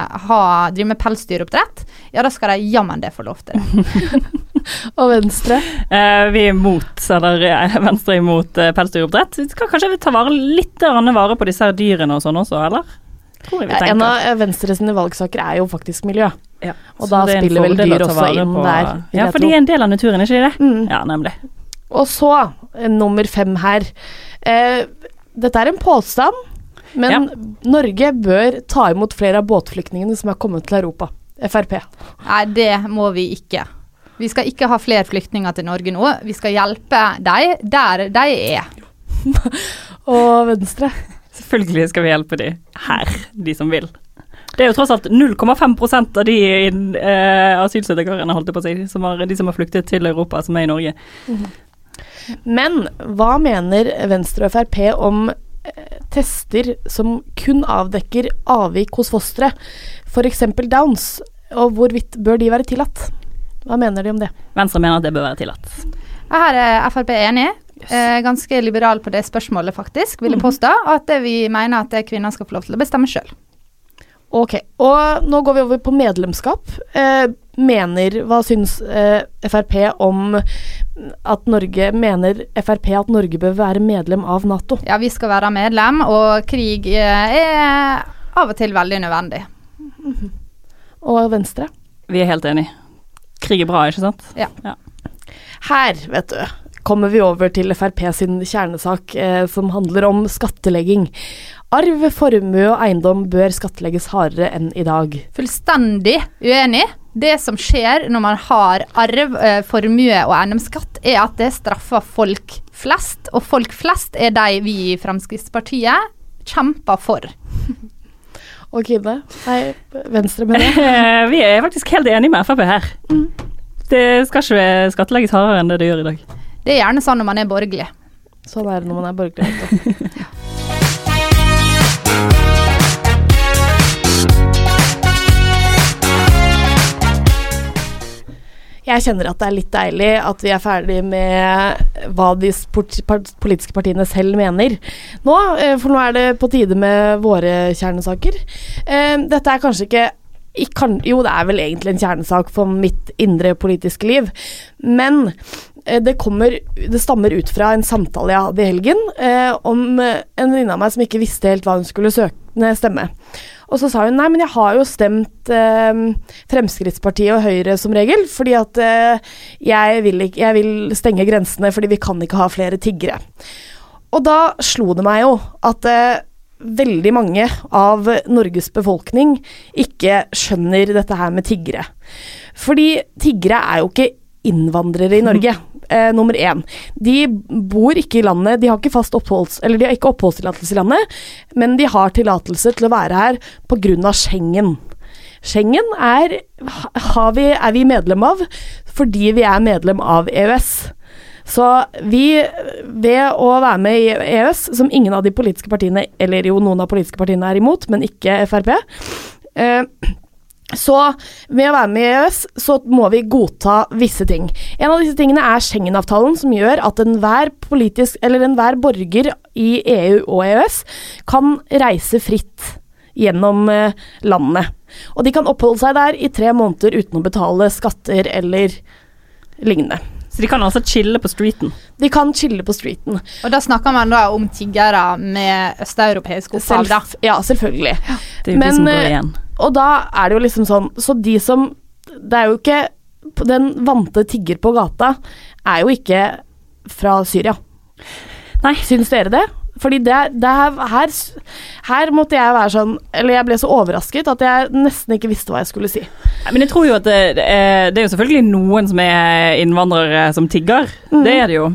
Ha, driver med pelsdyroppdrett, ja, da skal de jammen det få lov til. Og Venstre? Eh, vi er imot, eller Venstre er imot eh, pelsdyroppdrett. Vi skal kanskje vi ta vare, litt annet vare på disse dyrene og sånn også, eller? Tror jeg vi tenker. En av Venstre sine valgsaker er jo faktisk miljø. Ja. Og så da spiller vel dyr også inn på, der. Ja, for de er en del av naturen, ikke det? Mm. Ja, nemlig. Og så, nummer fem her. Eh, dette er en påstand. Men ja. Norge bør ta imot flere av båtflyktningene som har kommet til Europa. F R P. Nei, det må vi ikke. Vi skal ikke ha flere flyktninger til Norge nå. Vi skal hjelpe deg der de er. Og Venstre. Selvfølgelig skal vi hjelpe de her, de som vil. Det er jo tross alt null komma fem prosent av de eh, asylsøkerene, holdt jeg på å si, som har, de som har flyktet til Europa, som er i Norge. Mm-hmm. Men hva mener Venstre og F R P om tester som kun avdekker avvik hos fostre, for eksempel Downs, og hvorvidt bør de være tillatt? Hva mener de om det? Venstre mener at det bør være tillatt. Her er F R P enig, yes. Ganske liberal på det spørsmålet faktisk, vil jeg påstå, at vi mener at kvinner skal få lov til å bestemme selv. Ok, og nå går vi over på medlemskap. Eh, mener, hva synes eh, F R P om at Norge, mener F R P at Norge bør være medlem av NATO? Ja, vi skal være medlem, og krig eh, er av og til veldig nødvendig. Mm-hmm. Og Venstre? Vi er helt enige. Krig er bra, ikke sant? Ja. Ja. Her, vet du, kommer vi over til F R P sin kjernesak eh, som handler om skattelegging. Arv, formue og eiendom bør skattlegges hardere enn i dag. Fullstendig uenig. Det som skjer når man har arv, formue og eiendomsskatt, er at det straffer folk flest, og folk flest er de vi i Fremskrittspartiet kjemper for. Og Kine, nei, Venstre med det. Vi er faktisk helt enige med F R P her. Mm. Det skal ikke skattlegges hardere enn det det gjør i dag. Det er gjerne sånn når man er borgerlig. Sånn er det når man er borgerlig. Ja. Jeg kjenner at det er litt deilig at vi er ferdig med hva de politiske partiene selv mener nå, for nå er det på tide med våre kjernesaker. Dette er kanskje ikke jo, det er vel egentlig en kjernesak for mitt indre politiske liv, men det kommer, det stammer ut fra en samtale jeg hadde i helgen om en venninne av meg som ikke visste helt hva hun skulle søke stemme. Og så sa hun, nei, men jeg har jo stemt eh, Fremskrittspartiet og Høyre som regel, fordi at eh, jeg, vil ikke, jeg vil stenge grensene, fordi vi kan ikke ha flere tiggere. Og da slo det meg jo at eh, veldig mange av Norges befolkning ikke skjønner dette her med tiggere. Fordi tiggere er jo ikke innvandrere i Norge. Eh, nummer en. De bor ikke i landet, de har ikke fast oppholds, eller de har ikke oppholdstillatelse i landet, men de har tillatelse til å være her på grunn av Schengen. Schengen er, har vi, er vi medlem av fordi vi er medlem av E U S. Så vi, ved å være med i E U S, som ingen av de politiske partiene, eller jo noen av politiske partiene er imot, men ikke F R P, Eh, Så med å være med I EØS så må vi godta visse ting. En av disse tingene er Schengen-avtalen som gjør at enhver politisk eller enhver borger I EU og EØS kan reise fritt gjennom landet. Og de kan oppholde seg der I tre måneder uten å betale skatter eller lignende. Så de kan altså chille på streeten? De kan chille på streeten. Og da snakker man da om tiggere med østeuropeisk opphav da? Selv, ja, selvfølgelig. Ja, det er jo Men, de som går igjen. Og da er det jo liksom sånn, så de som, det er jo ikke, den vante tigger på gata er jo ikke fra Syria. Nei. Synes dere det? Fordi det, det her, her, her måtte jeg være sånn, eller jeg ble så overrasket at jeg nesten ikke visste hva jeg skulle si. Men jeg tror jo at det, det er jo selvfølgelig noen som er innvandrere som tigger, mm. det er det jo.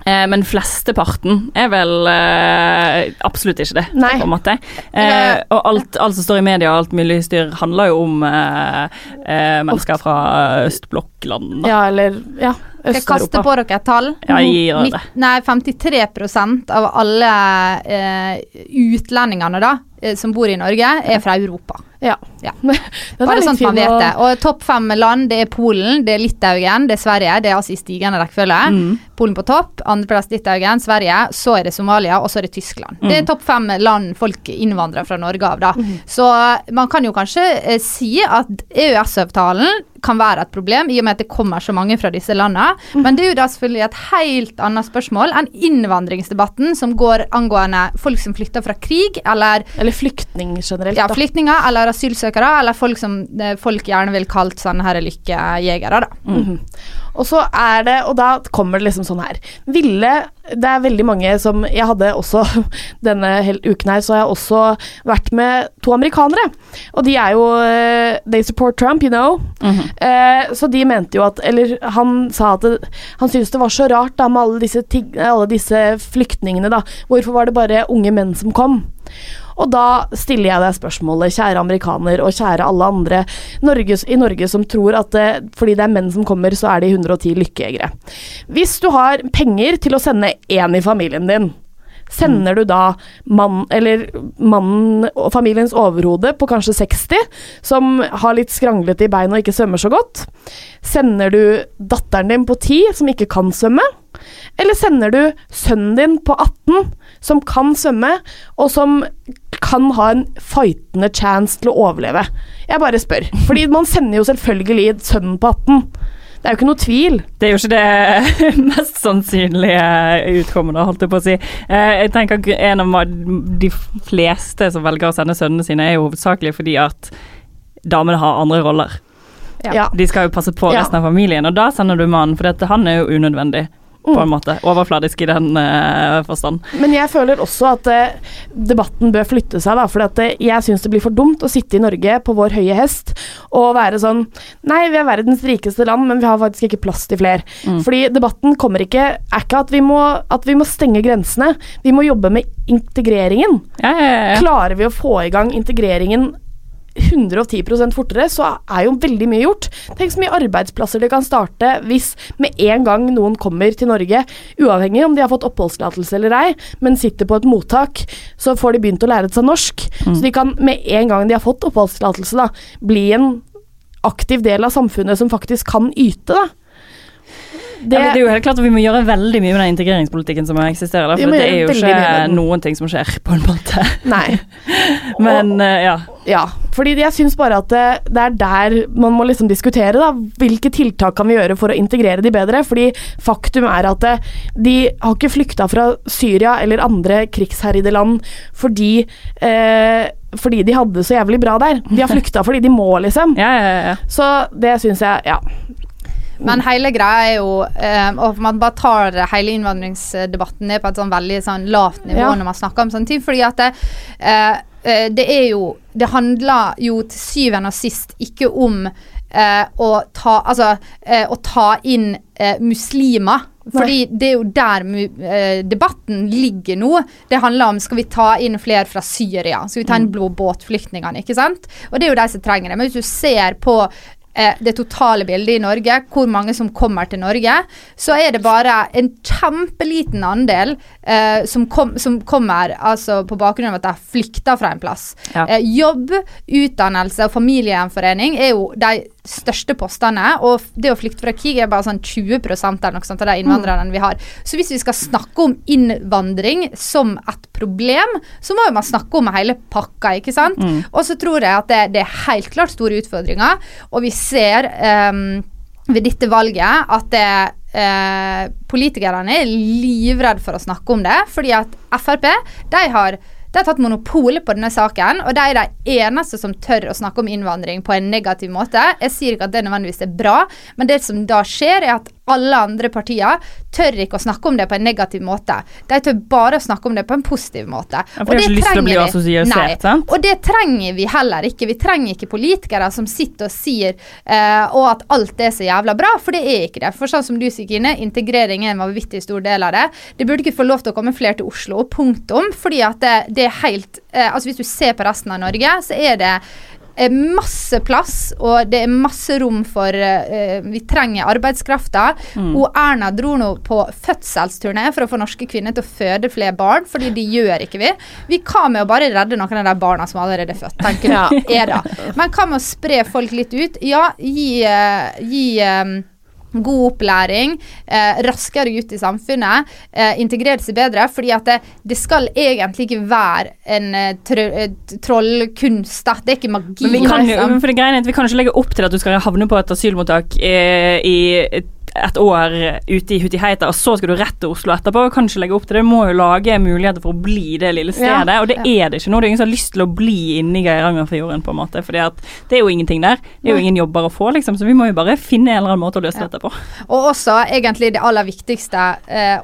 Men flesteparten er vel eh, absolutt ikke det, Nei. På en måte. Eh, og alt, alt som står I media og alt mulig styr handler jo om eh, eh, mennesker fra Østblokkland. Da. Ja, eller ja, Øst-Europa. Jeg kaster på dere et tall. Ja, jeg gir dere det. Nei, femtitre prosent av alle eh, utlendingene da, som bor I Norge er fra Europa. Ja. Ja. Bare sånn man vet det. Og topp fem land, det er Polen, det er Litauen, det er Sverige, det er altså I stigende rekkefølge. Mm. Polen på topp, andreplass Litauen, Sverige, så er det Somalia, og så er det Tyskland. Mm. Det er topp fem land folk innvandrer fra Norge av da. Mm. Så man kan jo kanskje eh, si at EØS-avtalen kan være et problem, I og med at det kommer så mange fra disse landene. Mm. Men det er jo da selvfølgelig et helt annet spørsmål enn innvandringsdebatten som går angående folk som flytter fra krig, eller... Eller flyktning generelt. Ja, flyktninger, eller asylsøkere, eller folk som folk gjerne vil kalt sånne her lykkejegere, da. Mm. Mm. Og så er det, og da kommer det liksom sånn her. Ville, det er veldig mange som, jeg hadde også denne uken her, så har jeg også vært med to amerikanere. Og de er jo, they support Trump, you know. Mm-hmm. Eh, så de mente jo at, eller han sa at, det, han syntes det var så rart da med alle disse, ting, alle disse flyktningene da. Hvorfor var det bare unge menn som kom? Og da stiller jeg deg spørsmålet, kjære amerikaner og kjære alle andre Norge, I Norge som tror at det, fordi det er menn som kommer, så er det hundre og ti lykkejegere. Hvis du har penger til å sende en I familien din, sender du da mann, eller mannen og familiens overhode på kanskje seksti, som har litt skranglet I bein og ikke svømmer så godt? Sender du datteren din på ti, som ikke kan svømme? Eller sender du sønnen din på atten, som kan svømme, og som kan ha en fightende chance til å overleve? Jeg bare spør. Fordi man sender jo selvfølgelig sønnen på atten. Det er jo ikke noe tvil. Det er jo ikke det mest sannsynlige utkommende, holdt jeg på å si. Jeg tenker en av de fleste som velger å sende sønnene sine er jo hovedsakelig fordi at damene har andre roller. Ja. De skal jo passe på resten av familien, og da sender du mannen, for han er jo unødvendig. Mm. På en måte, overfladisk I den uh, forstand. Men jeg føler også at uh, debatten bør flytte seg da, for at, uh, jeg synes det blir for dumt å sitte I Norge på vår høye hest og være sånn, nei, vi er verdens rikeste land, men vi har faktisk ikke plass til flere. Mm. Fordi debatten kommer ikke, er ikke at vi, må, at vi må stenge grensene, vi må jobbe med integreringen. Ja, ja, ja, ja. Klarer vi å få I gang integreringen hundre og ti prosent fortere, så er jo veldig mye gjort. Tenk så mye arbeidsplasser det kan starte hvis med en gang noen kommer til Norge, uavhengig om de har fått oppholdstillatelse eller ei, men sitter på et mottak, så får de begynt å lære seg norsk. Mm. Så de kan med en gang de har fått oppholdstillatelse da, bli en aktiv del av samfunnet som faktisk kan yte da. Det, ja, det er jo helt klart at vi må gjøre veldig mye med den integreringspolitikken som eksisterer da, for det er jo ikke noen ting som skjer på en måte. Nei. Men, og, ja. Ja, fordi jeg synes bare at det, det er der man må liksom diskutere da, hvilke tiltak kan vi gjøre for å integrere de bedre, fordi faktum er at det, de har ikke flyktet fra Syria eller andre krigsherrede land fordi... Eh, fordi de hadde så jævlig bra der. De har flyktet fordi de må liksom. Ja, ja, ja. Så det synes jeg, ja... Men hele greia er jo, um, og man bare tar hele innvandringsdebatten ned på et sånn veldig sånn lavt nivå ja. Når man snakker om sånn ting, fordi at det, uh, uh, det er jo, det handler jo til syvende og sist ikke om uh, å, ta, altså, uh, å ta inn uh, muslimer, fordi det er jo der uh, debatten ligger nå. Det handler om, skal vi ta inn flere fra Syria? Skal vi ta inn blåbåtflyktningene, ikke sant? Og det er jo de som trenger det, men hvis du ser på eh, det totale bildet i Norge, hvor mange som kommer til Norge, så er det bare en kjempeliten andel eh, som, kom, som kommer altså på bakgrunn av at de flykter fra en plass. Ja. Eh, jobb, utdannelse og familiegjenforening er jo de største postene, og det å flykte fra krig er bare sånn tjue prosent eller noe sånt av de innvandrerne vi har. Så hvis vi skal snakke om innvandring som et problem, så må jo man snakke om hele pakka, ikke sant? Mm. Og så tror jeg at det, det er helt klart store utfordringer, og vi ser um, ved dette valget at det uh, politikerne er livredde for å snakke om det, fordi at F R P, de har De har tatt monopol på denne saken, og de er de eneste som tør å snakke om innvandring på en negativ måte. Jeg sier ikke at det nødvendigvis er bra, men det som da skjer er at alle andre partier tør ikke å snakke om det på en negativ måte. De tør bare å snakke om det på en positiv måte. Ja, og, det trenger vi. Nei, og det trenger vi heller ikke. Vi trenger ikke politikere som sitter og sier uh, og at alt er så jævla bra, for det er ikke det. For sånn som du sier, Kine, integreringen var vittig stor del av det. Det burde ikke få lov til å komme flere til Oslo, punktum, fordi at det, det er helt, eh, altså hvis du ser på resten av Norge, så er det eh, masse plass, og det er masse rom for, eh, vi trenger arbeidskrafter, mm. og Erna dro nå på fødselsturné for å få norske kvinner til å føde flere barn, fordi de gjør ikke vi. Vi kan med å bare redde noen av de barna som allerede er født, tenker du, er da. Men kan med å spre folk litt ut? Ja, gi... Eh, gi eh, god opplæring, eh, raskere ut i samfunnet, eh, integrere seg bedre, fordi at det, det skal egentlig ikke være en eh, trø, eh, trollkunst, da. Det er ikke magi. Men vi kan jo, liksom. For det greien er at vi kan ikke legge opp til at du skal havne på et asylmottak eh, i ett år ute i Hutiheita, og så skal du rett til Oslo etterpå, og kanskje legge opp til det. Du må jo lage muligheter for å bli det lille stedet, ja, og det ja. Er det ikke nå. Det er ingen som har lyst til å bli inne i Geirangerfjorden, på en måte, fordi at det er jo ingenting der. Det er jo ingen jobber å få, liksom, så vi må jo bare finne en eller annen måte å løse ja. Dette på. Og også, egentlig, det aller viktigste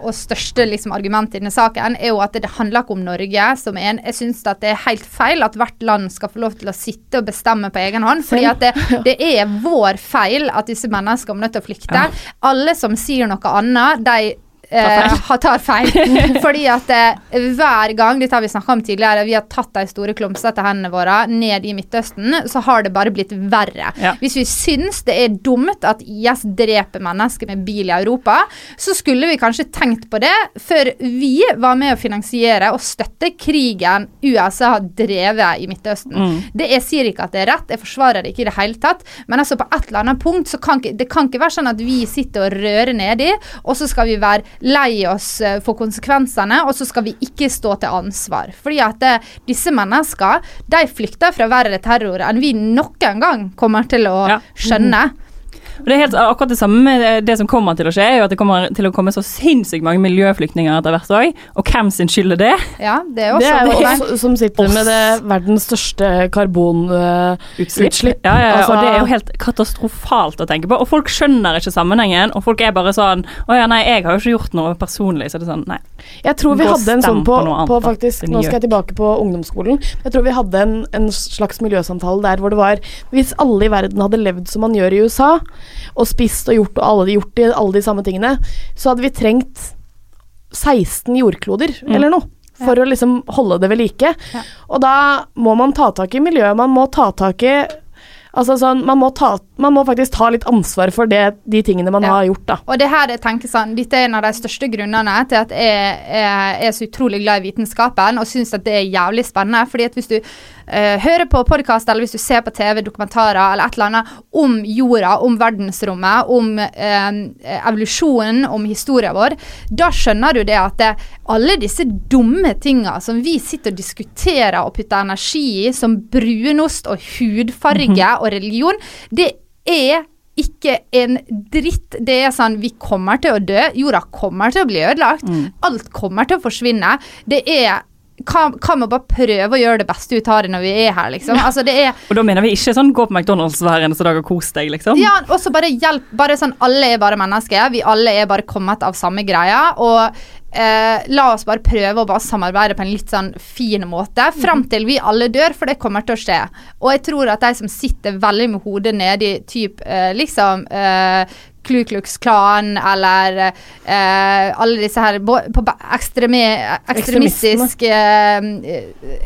og største liksom, argumentet i denne saken er jo at det handler ikke om Norge som en. Jeg synes at det er helt feil at hvert land skal få lov til å sitte og bestemme på egen hånd, fordi at det, det er vår feil at disse mennesker må nødt til å flykte. Ja. Alle som sier noe annet, de eh, tar feil. Fordi at eh, hver gang, dette har vi snakket om tidligere, vi har tatt de store klomsene til hendene våre ned i Midtøsten, så har det bare blitt verre. Ja. Hvis vi syns det er dumt at I S dreper mennesker med bil i Europa, så skulle vi kanskje tenkt på det, for vi var med å finansiere og støtte krigen U S A har drevet i Midtøsten. Mm. Det, jeg sier ikke at det er rett, jeg forsvarer det ikke i det hele tatt, men altså på et eller annet punkt, så kan det kan ikke være sånn at vi sitter og rører ned i, og så skal vi være leie oss for konsekvensene, og så skal vi ikke stå til ansvar. Fordi at det, disse mennesker, de flykter fra verre terror enn vi noen gang kommer til å ja. Skjønne. Og det er helt akkurat det samme med det som kommer til å skje, er jo at det kommer til å komme så sinnssykt mange miljøflyktninger etter hvert år, og hvem sin skyld er det? Ja, det er, det er jo oss som sitter med det verdens største karbonutslipp. Ja, ja, ja. Altså, og det er jo helt katastrofalt å tenke på, og folk skjønner ikke sammenhengen, og folk er bare sånn, åja nei, jeg har jo ikke gjort noe personlig, så det er sånn, nei. Jeg tror vi hadde en sånn på, på, på faktisk, nå skal jeg tilbake på ungdomsskolen, jeg tror vi hadde en, en slags miljøsamtale der, hvor det var, hvis alle i verden hadde levd som man gjør i U S A, og spist og gjort og alle de, gjort de, alle de samme tingene, så hadde vi trengt seksten jordkloder mm. eller noe, for ja. Å liksom holde det ved like. Ja. Og da må man ta tak i miljøet, man må ta tak i altså sånn, man må, ta, man må faktisk ta litt ansvar for det, de tingene man ja. Har gjort da. Og det her, jeg tenker sånn, dette er en av de største grunnene til at jeg, jeg er så utrolig glad i vitenskapen, og synes at det er jævlig spennende, fordi at hvis du Uh, hører på podcast, eller hvis du ser på T V, dokumentarer, eller et eller annet om jorda, om verdensrommet, om uh, evolusjonen, om historien vår, da skjønner du det at det, alle disse dumme tingene som vi sitter og diskuterer og putter energi i, som brunost og hudfarge mm-hmm. og religion, det er ikke en dritt. Det er sånn, vi kommer til å dø, jorda kommer til å bli ødelagt, mm. alt kommer til å forsvinne. Det er Kan, kan man bare prøve å gjøre det beste ut av det når vi er her, liksom. Altså, det er og da mener vi ikke sånn, gå på McDonalds hver eneste dag og kos deg, liksom. Ja, og så bare hjelp, bare sånn, alle er bare mennesker, vi alle er bare kommet av samme greia, og eh, la oss bare prøve å bare samarbeide på en litt sånn fin måte, frem til vi alle dør, for det kommer til å skje. Og jeg tror at de som sitter veldig med hodet nede i typ, eh, liksom, eh, Ku Klux Klan eller eh, alla dessa här på extreme, extremistisk eh,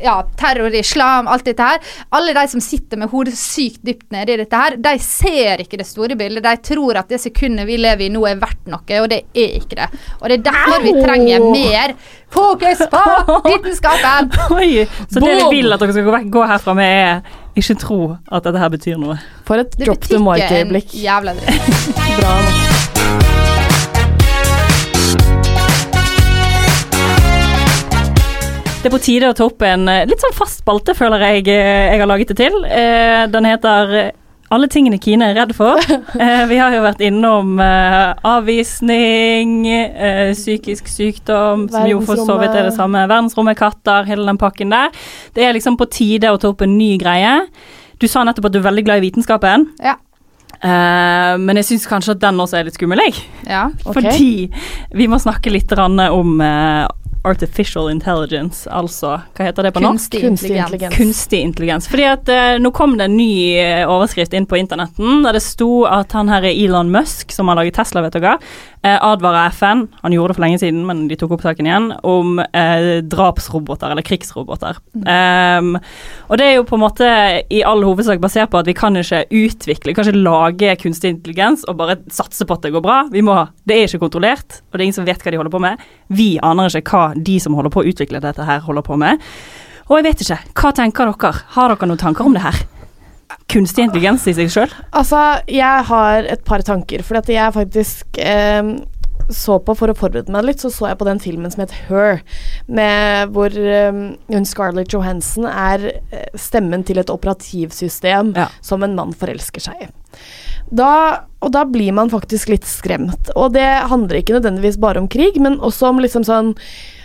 ja terrorislam allt det här alla de som sitter med huvudet sykt dypt ner I det här de ser inte det stora bilden de tror att det sekunder vi lever I nu är värt något och det är inte det och det är därför vi tränger mer fokus på vetenskapen Oj, så Boom. Det vi vill att de ska gå, gå härifrån är inte tro att det här betyder något för ett drop the mic ögonblick jävla Bra. Det är på tide att ta upp en lite sån fast spalte føler jag jag har laget det till. Den heter Alle tingene Kina er redd for. Eh, vi har jo vært innom eh, avvisning, eh, psykisk sykdom, som jo for så vidt er det samme, verdensrommet, katter, hele den pakken der. Det er liksom på tide å ta opp en ny greie. Du sa nettopp at du er veldig glad I vitenskapen. Ja. Eh, men jeg synes kanskje at den også er litt skummelig. Ja, okay. Fordi vi må snakke litt om eh, artificial intelligence, altså, hva heter det på kunstig norsk? Kunstig intelligens. Kunstig intelligens. Fordi at eh, nå kom det en ny overskrift inn på internetten, der det sto at han her Elon Musk, som har laget Tesla, vet du hva, eh, advarer FN, han gjorde det for lenge siden, men de tok opp saken igjen, om eh, drapsroboter, eller krigsroboter. Mm. Um, og det er jo på en måte I all hovedsak basert på at vi kan ikke utvikle, kanskje lage kunstig intelligens, og bare satse på at det går bra. Vi må, det er ikke kontrollert, og det er ingen som vet hva de holder på med. Vi aner ikke hva de som håller på att utveckla detta här håller på med. Och jag vet inte, vad tänker dere? Har dere några tankar om det här? Kunstig intelligens I sig själv? Alltså, jag har ett par tankar för att jag faktiskt eh, så på för att förbereda mig lite så så jag på den filmen som heter Her med hvor eh, Scarlett Johansson är stemmen till ett operativsystem ja. Som en man förälskar sig I. Da, og da blir man faktisk litt skremt. Og det handler ikke nødvendigvis bare om krig, men også om liksom sånn,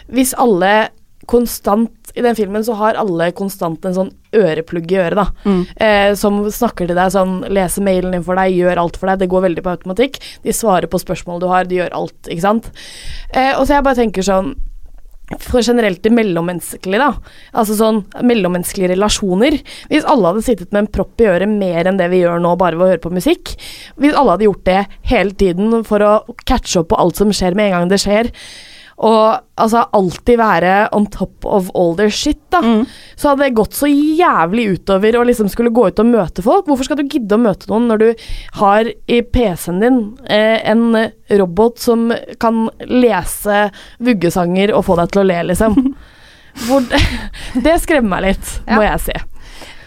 hvis alle konstant, I den filmen så har alle konstant en sånn øreplugg I øret da, mm. eh, som snakker til deg sånn, leser mailen din for deg, gjør alt for deg, det går veldig på automatikk, de svarer på spørsmål du har, de gjør alt, ikke sant? Eh, og så jeg bare tenker sånn, for generelt det mellommenneskelige da altså sånn mellommenneskelige relasjoner hvis alle hadde sittet med en propp I øret mer enn det vi gjør nå bare ved å høre på musikk hvis alle hadde gjort det hele tiden for å catche opp på alt som skjer med en gang det skjer og altså alltid være on top of all their shit da mm. så hadde det gått så jævlig utover og liksom skulle gå ut og møte folk hvorfor skal du gidde å møte noen når du har I PC-en din eh, en robot som kan lese vuggesanger og få deg til å le liksom Hvor, det skremmer meg litt ja. Må jeg si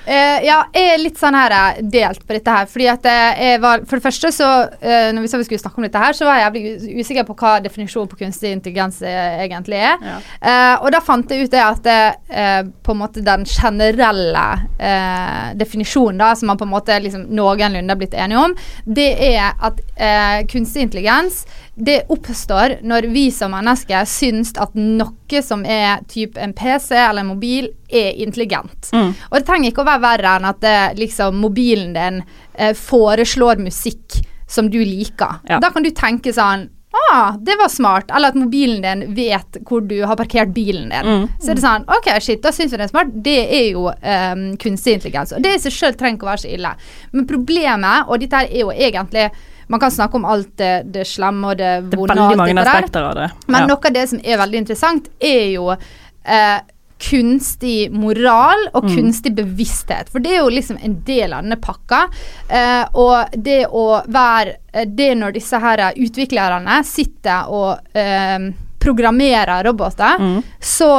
Uh, ja, jeg er litt sånn her delt på dette her, fordi at jeg var, for det første så, uh, når vi sa vi skulle snakke om dette her, så var jeg usikker på hva definisjonen på kunstig intelligens egentlig er. Ja. Uh, og da fant jeg ut det at uh, på en måte den generelle uh, definisjonen da, som man på en måte liksom noenlunde har blitt enige om, det er at uh, kunstig intelligens, det oppstår når vi som mennesker syns at noe som er typ en PC eller en mobil, er intelligent. Mm. Og det trenger ikke å være verre enn at det, liksom, mobilen din eh, foreslår musikk som du liker. Ja. Da kan du tenke sånn, ah, det var smart, eller at mobilen din vet hvor du har parkert bilen din. Mm. Så er det sånn, ok, shit, da synes vi det er smart. Det er jo eh, kunstig intelligens, og det I seg selv trenger ikke å være så ille. Men problemet, og dette er jo egentlig man kan snakke om alt det, det slemme og det vonde og alt det der. Det. Men ja. Noe av det som er veldig interessant er jo eh, kunstig moral og kunstig bevissthet, for det er jo liksom en del av denne pakka, eh, og det å være det når disse her utviklerne sitter og eh, programmerer roboter, mm. så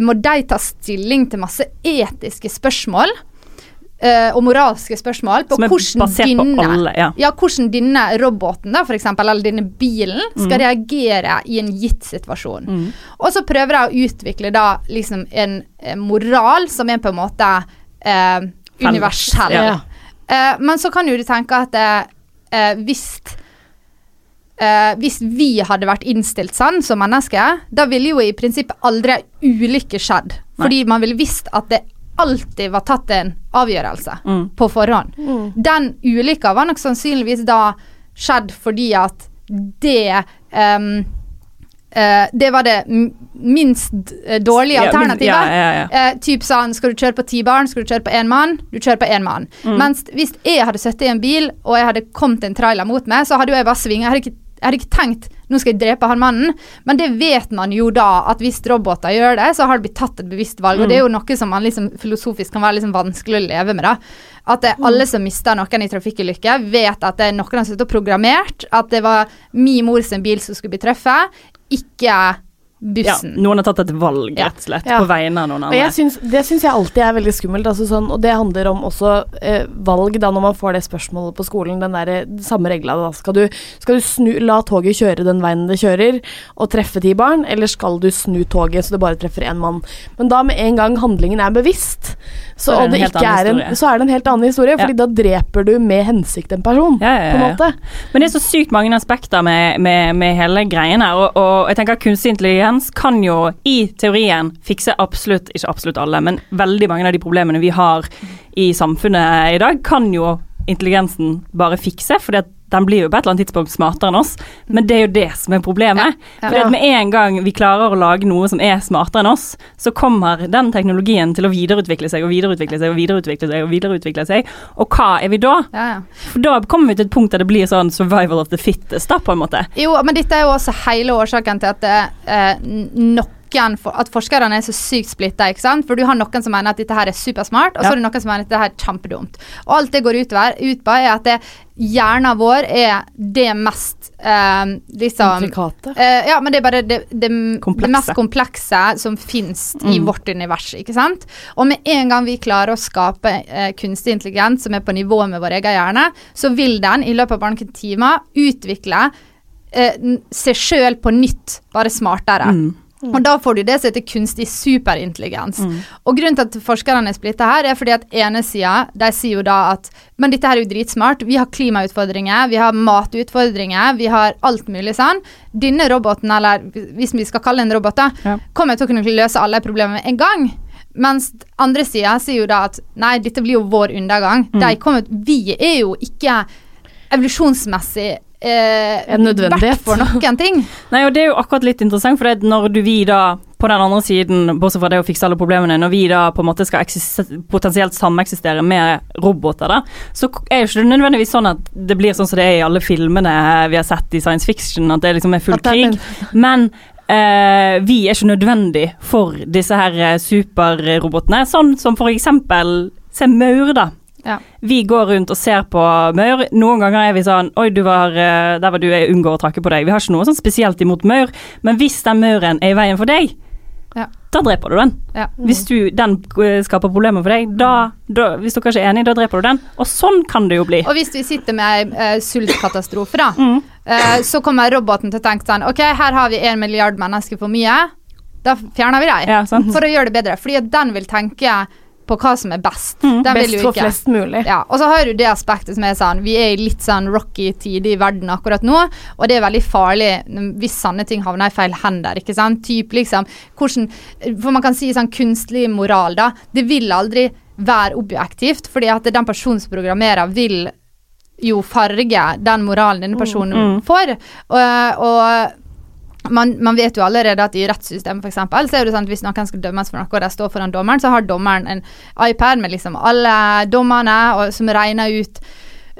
må de ta stilling til masse etiske spørsmål eh, og moralske spørsmål på hvordan dine, alle, ja. Ja, hvordan dine roboten da, for eksempel, eller dine bilen skal mm. reagere I en gitt situasjon. Mm. Og så prøver jeg å utvikle da liksom en moral som er på en måte eh, universell. Ja, ja. Eh, men så kan jo du tenke at eh, hvis eh, hvis vi hadde vært innstilt sånn som mennesker, da ville jo I prinsippet aldri ulykke skjedd. Nei. Fordi man ville visst at det alltid var tatt en avgjørelse mm. på forhånd. Mm. Den ulykka var nok sannsynligvis da skjedd fordi at det um, Uh, det var det minst dårliga alternativet. Ja, ja, ja, ja. Uh, typ sånn, skal du kjøre på ti barn, skal du kjøre på en mann, du kjører på en mann. Mm. Mens hvis jeg hadde sittet i en bil, og jeg hadde kommet en trailer mot meg, så hadde jeg bare svinget, jeg hadde ikke, jeg hadde ikke tenkt, nå skal jeg drepe han mannen. Men det vet man jo da, at hvis roboter gjør det, så har det blitt tatt et bevisst valg, mm. og det er jo noe som man liksom, filosofisk kan være liksom vanskelig å leve med da. At det, alle som mister noen i trafikkulykke vet at det er noen som sitter og programmert, at det var min mors bil som skulle bli treffet, ikke bussen. Ja, noen har tatt et valg, rett og slett, ja. Ja. På vegne av noen andre. Og jeg synes, det synes jeg alltid er veldig skummelt, altså sånn, og det handler om også eh, valg, da, når man får det spørsmålet på skolen, den der samme regla, da. Skal du, skal du snu, la toget kjøre den veien det kjører, og treffe ti barn, eller skal du snu toget så det bare treffer en mann? Men da med en gang handlingen er bevisst, så, så, er, det det er, en, så er det en helt annen historie, ja. Fordi da dreper du med hensikt en person, ja, ja, ja, ja. På en måte. Men det er så sykt mange aspekter med, med, med hele greien her, og, og jeg tenker kunstig intelligens kan jo i teorien fikse absolutt, ikke absolutt alle, men veldig mange av de problemene vi har i samfunnet i dag, kan jo intelligensen bare fikse, fordi at den blir jo på et eller annet tidspunkt smartere enn oss, men det er jo det som er problemet. Ja, ja. Fordi at med en gang vi klarer å lage noe som er smartere enn oss, så kommer den teknologien til å videreutvikle seg, og videreutvikle seg, og videreutvikle seg, og videreutvikle seg. Og hva er vi da? Ja, ja. For da kommer vi til et punkt der det blir sånn survival of the fittest, da, på en måte. Jo, men dette er jo også hele årsaken til at det er nok For, at forskerne er så sykt splittet, ikke sant? For du har noen som mener at dette her er supersmart, og så ja. Er det noen som mener at dette her er kjempedumt. Og alt det går ut på er at det, hjernen vår er det mest eh, liksom, Intrikate. Eh, ja, men det er bare det, det, det mest komplekse som finnes mm. i vårt univers, ikke sant? Og med en gang vi klarer å skape eh, kunstig intelligens som er på nivå med vår egen hjerne, så vil den i løpet av bare noen timer utvikle eh, seg selv på nytt, bare smartere. Mm. Mm. Og da får du det som heter kunstig superintelligens. Mm. Og grunnen til at forskerne er splittet her, er fordi at ene siden, de sier jo da at, men dette her er jo dritsmart, vi har klimautfordringer, vi har matutfordringer, vi har alt mulig sånn. Denne roboten, eller hvis vi skal kalle en robot da, ja. Kommer til å kunne løse alle problemene en gang. Mens andre siden sier jo da at, nei, dette blir jo vår undergang. Mm. De kommer, vi er jo ikke evolusjonsmessig, Eh, en nødvendighet for noen ting. Nei, og det er jo akkurat litt interessant, for det når du vi da på den andre siden, bortsett fra det å fikse alle problemene, når vi da på en måte skal eksister, potensielt sameksistere med roboter da, så er jo ikke det nødvendigvis sånn at det blir sånn som det er i alle filmene vi har sett i science fiction, at det liksom er full krig, men eh, vi er ikke nødvendig for disse her superrobotene, sånn som for eksempel se Maur da. Ja. Vi går rundt og ser på Maur. Noen ganger er vi sånn, oi, du var, der var du, jeg unngår å trakke på deg. Vi har ikke noe sånn spesielt imot Maur, men hvis den Mauren er i veien for deg, ja. Da dreper du den. Ja. Mm. Hvis du, den skaper problemer for deg, da, da, hvis du kanskje er enig, da dreper du den. Og sånn kan det jo bli. Og hvis vi sitter med uh, sultkatastrofe da, mm. uh, så kommer roboten til å tenke sånn, ok, her har vi en milliard mennesker for mye, da fjerner vi deg, ja, for å gjøre det bedre. Fordi at den vil tenke på hva som er best. Mm, best for flest mulig. Ja, og så har du det aspektet som er sånn, vi er i litt sånn rocky tid i verden akkurat nå, og det er veldig farlig hvis sånne ting havner i feil hender, ikke sant? Typ liksom, hvordan, for man kan si sånn kunstlig moral da, det vil aldri være objektivt, fordi at den personen som programmerer vil jo farge den moralen denne personen mm, mm. får, og, og Man, man vet jo allerede at i rettssystemet for eksempel, så er det sånn at hvis noen skal dømmes for noe og det står foran dommeren, så har dommeren en iPad med liksom alle dommerne og, som regner ut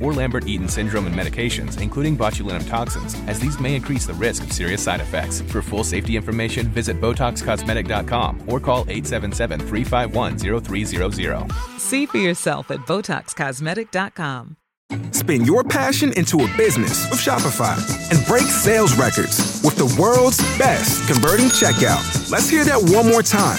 or Lambert-Eaton syndrome, and medications including botulinum toxins, as these may increase the risk of serious side effects. For full safety information, visit Botox Cosmetic dot com or call eight seven seven, three five one, zero three zero zero. See for yourself at Botox Cosmetic dot com. Spin your passion into a business with Shopify and break sales records with the world's best converting checkout. Let's hear that one more time.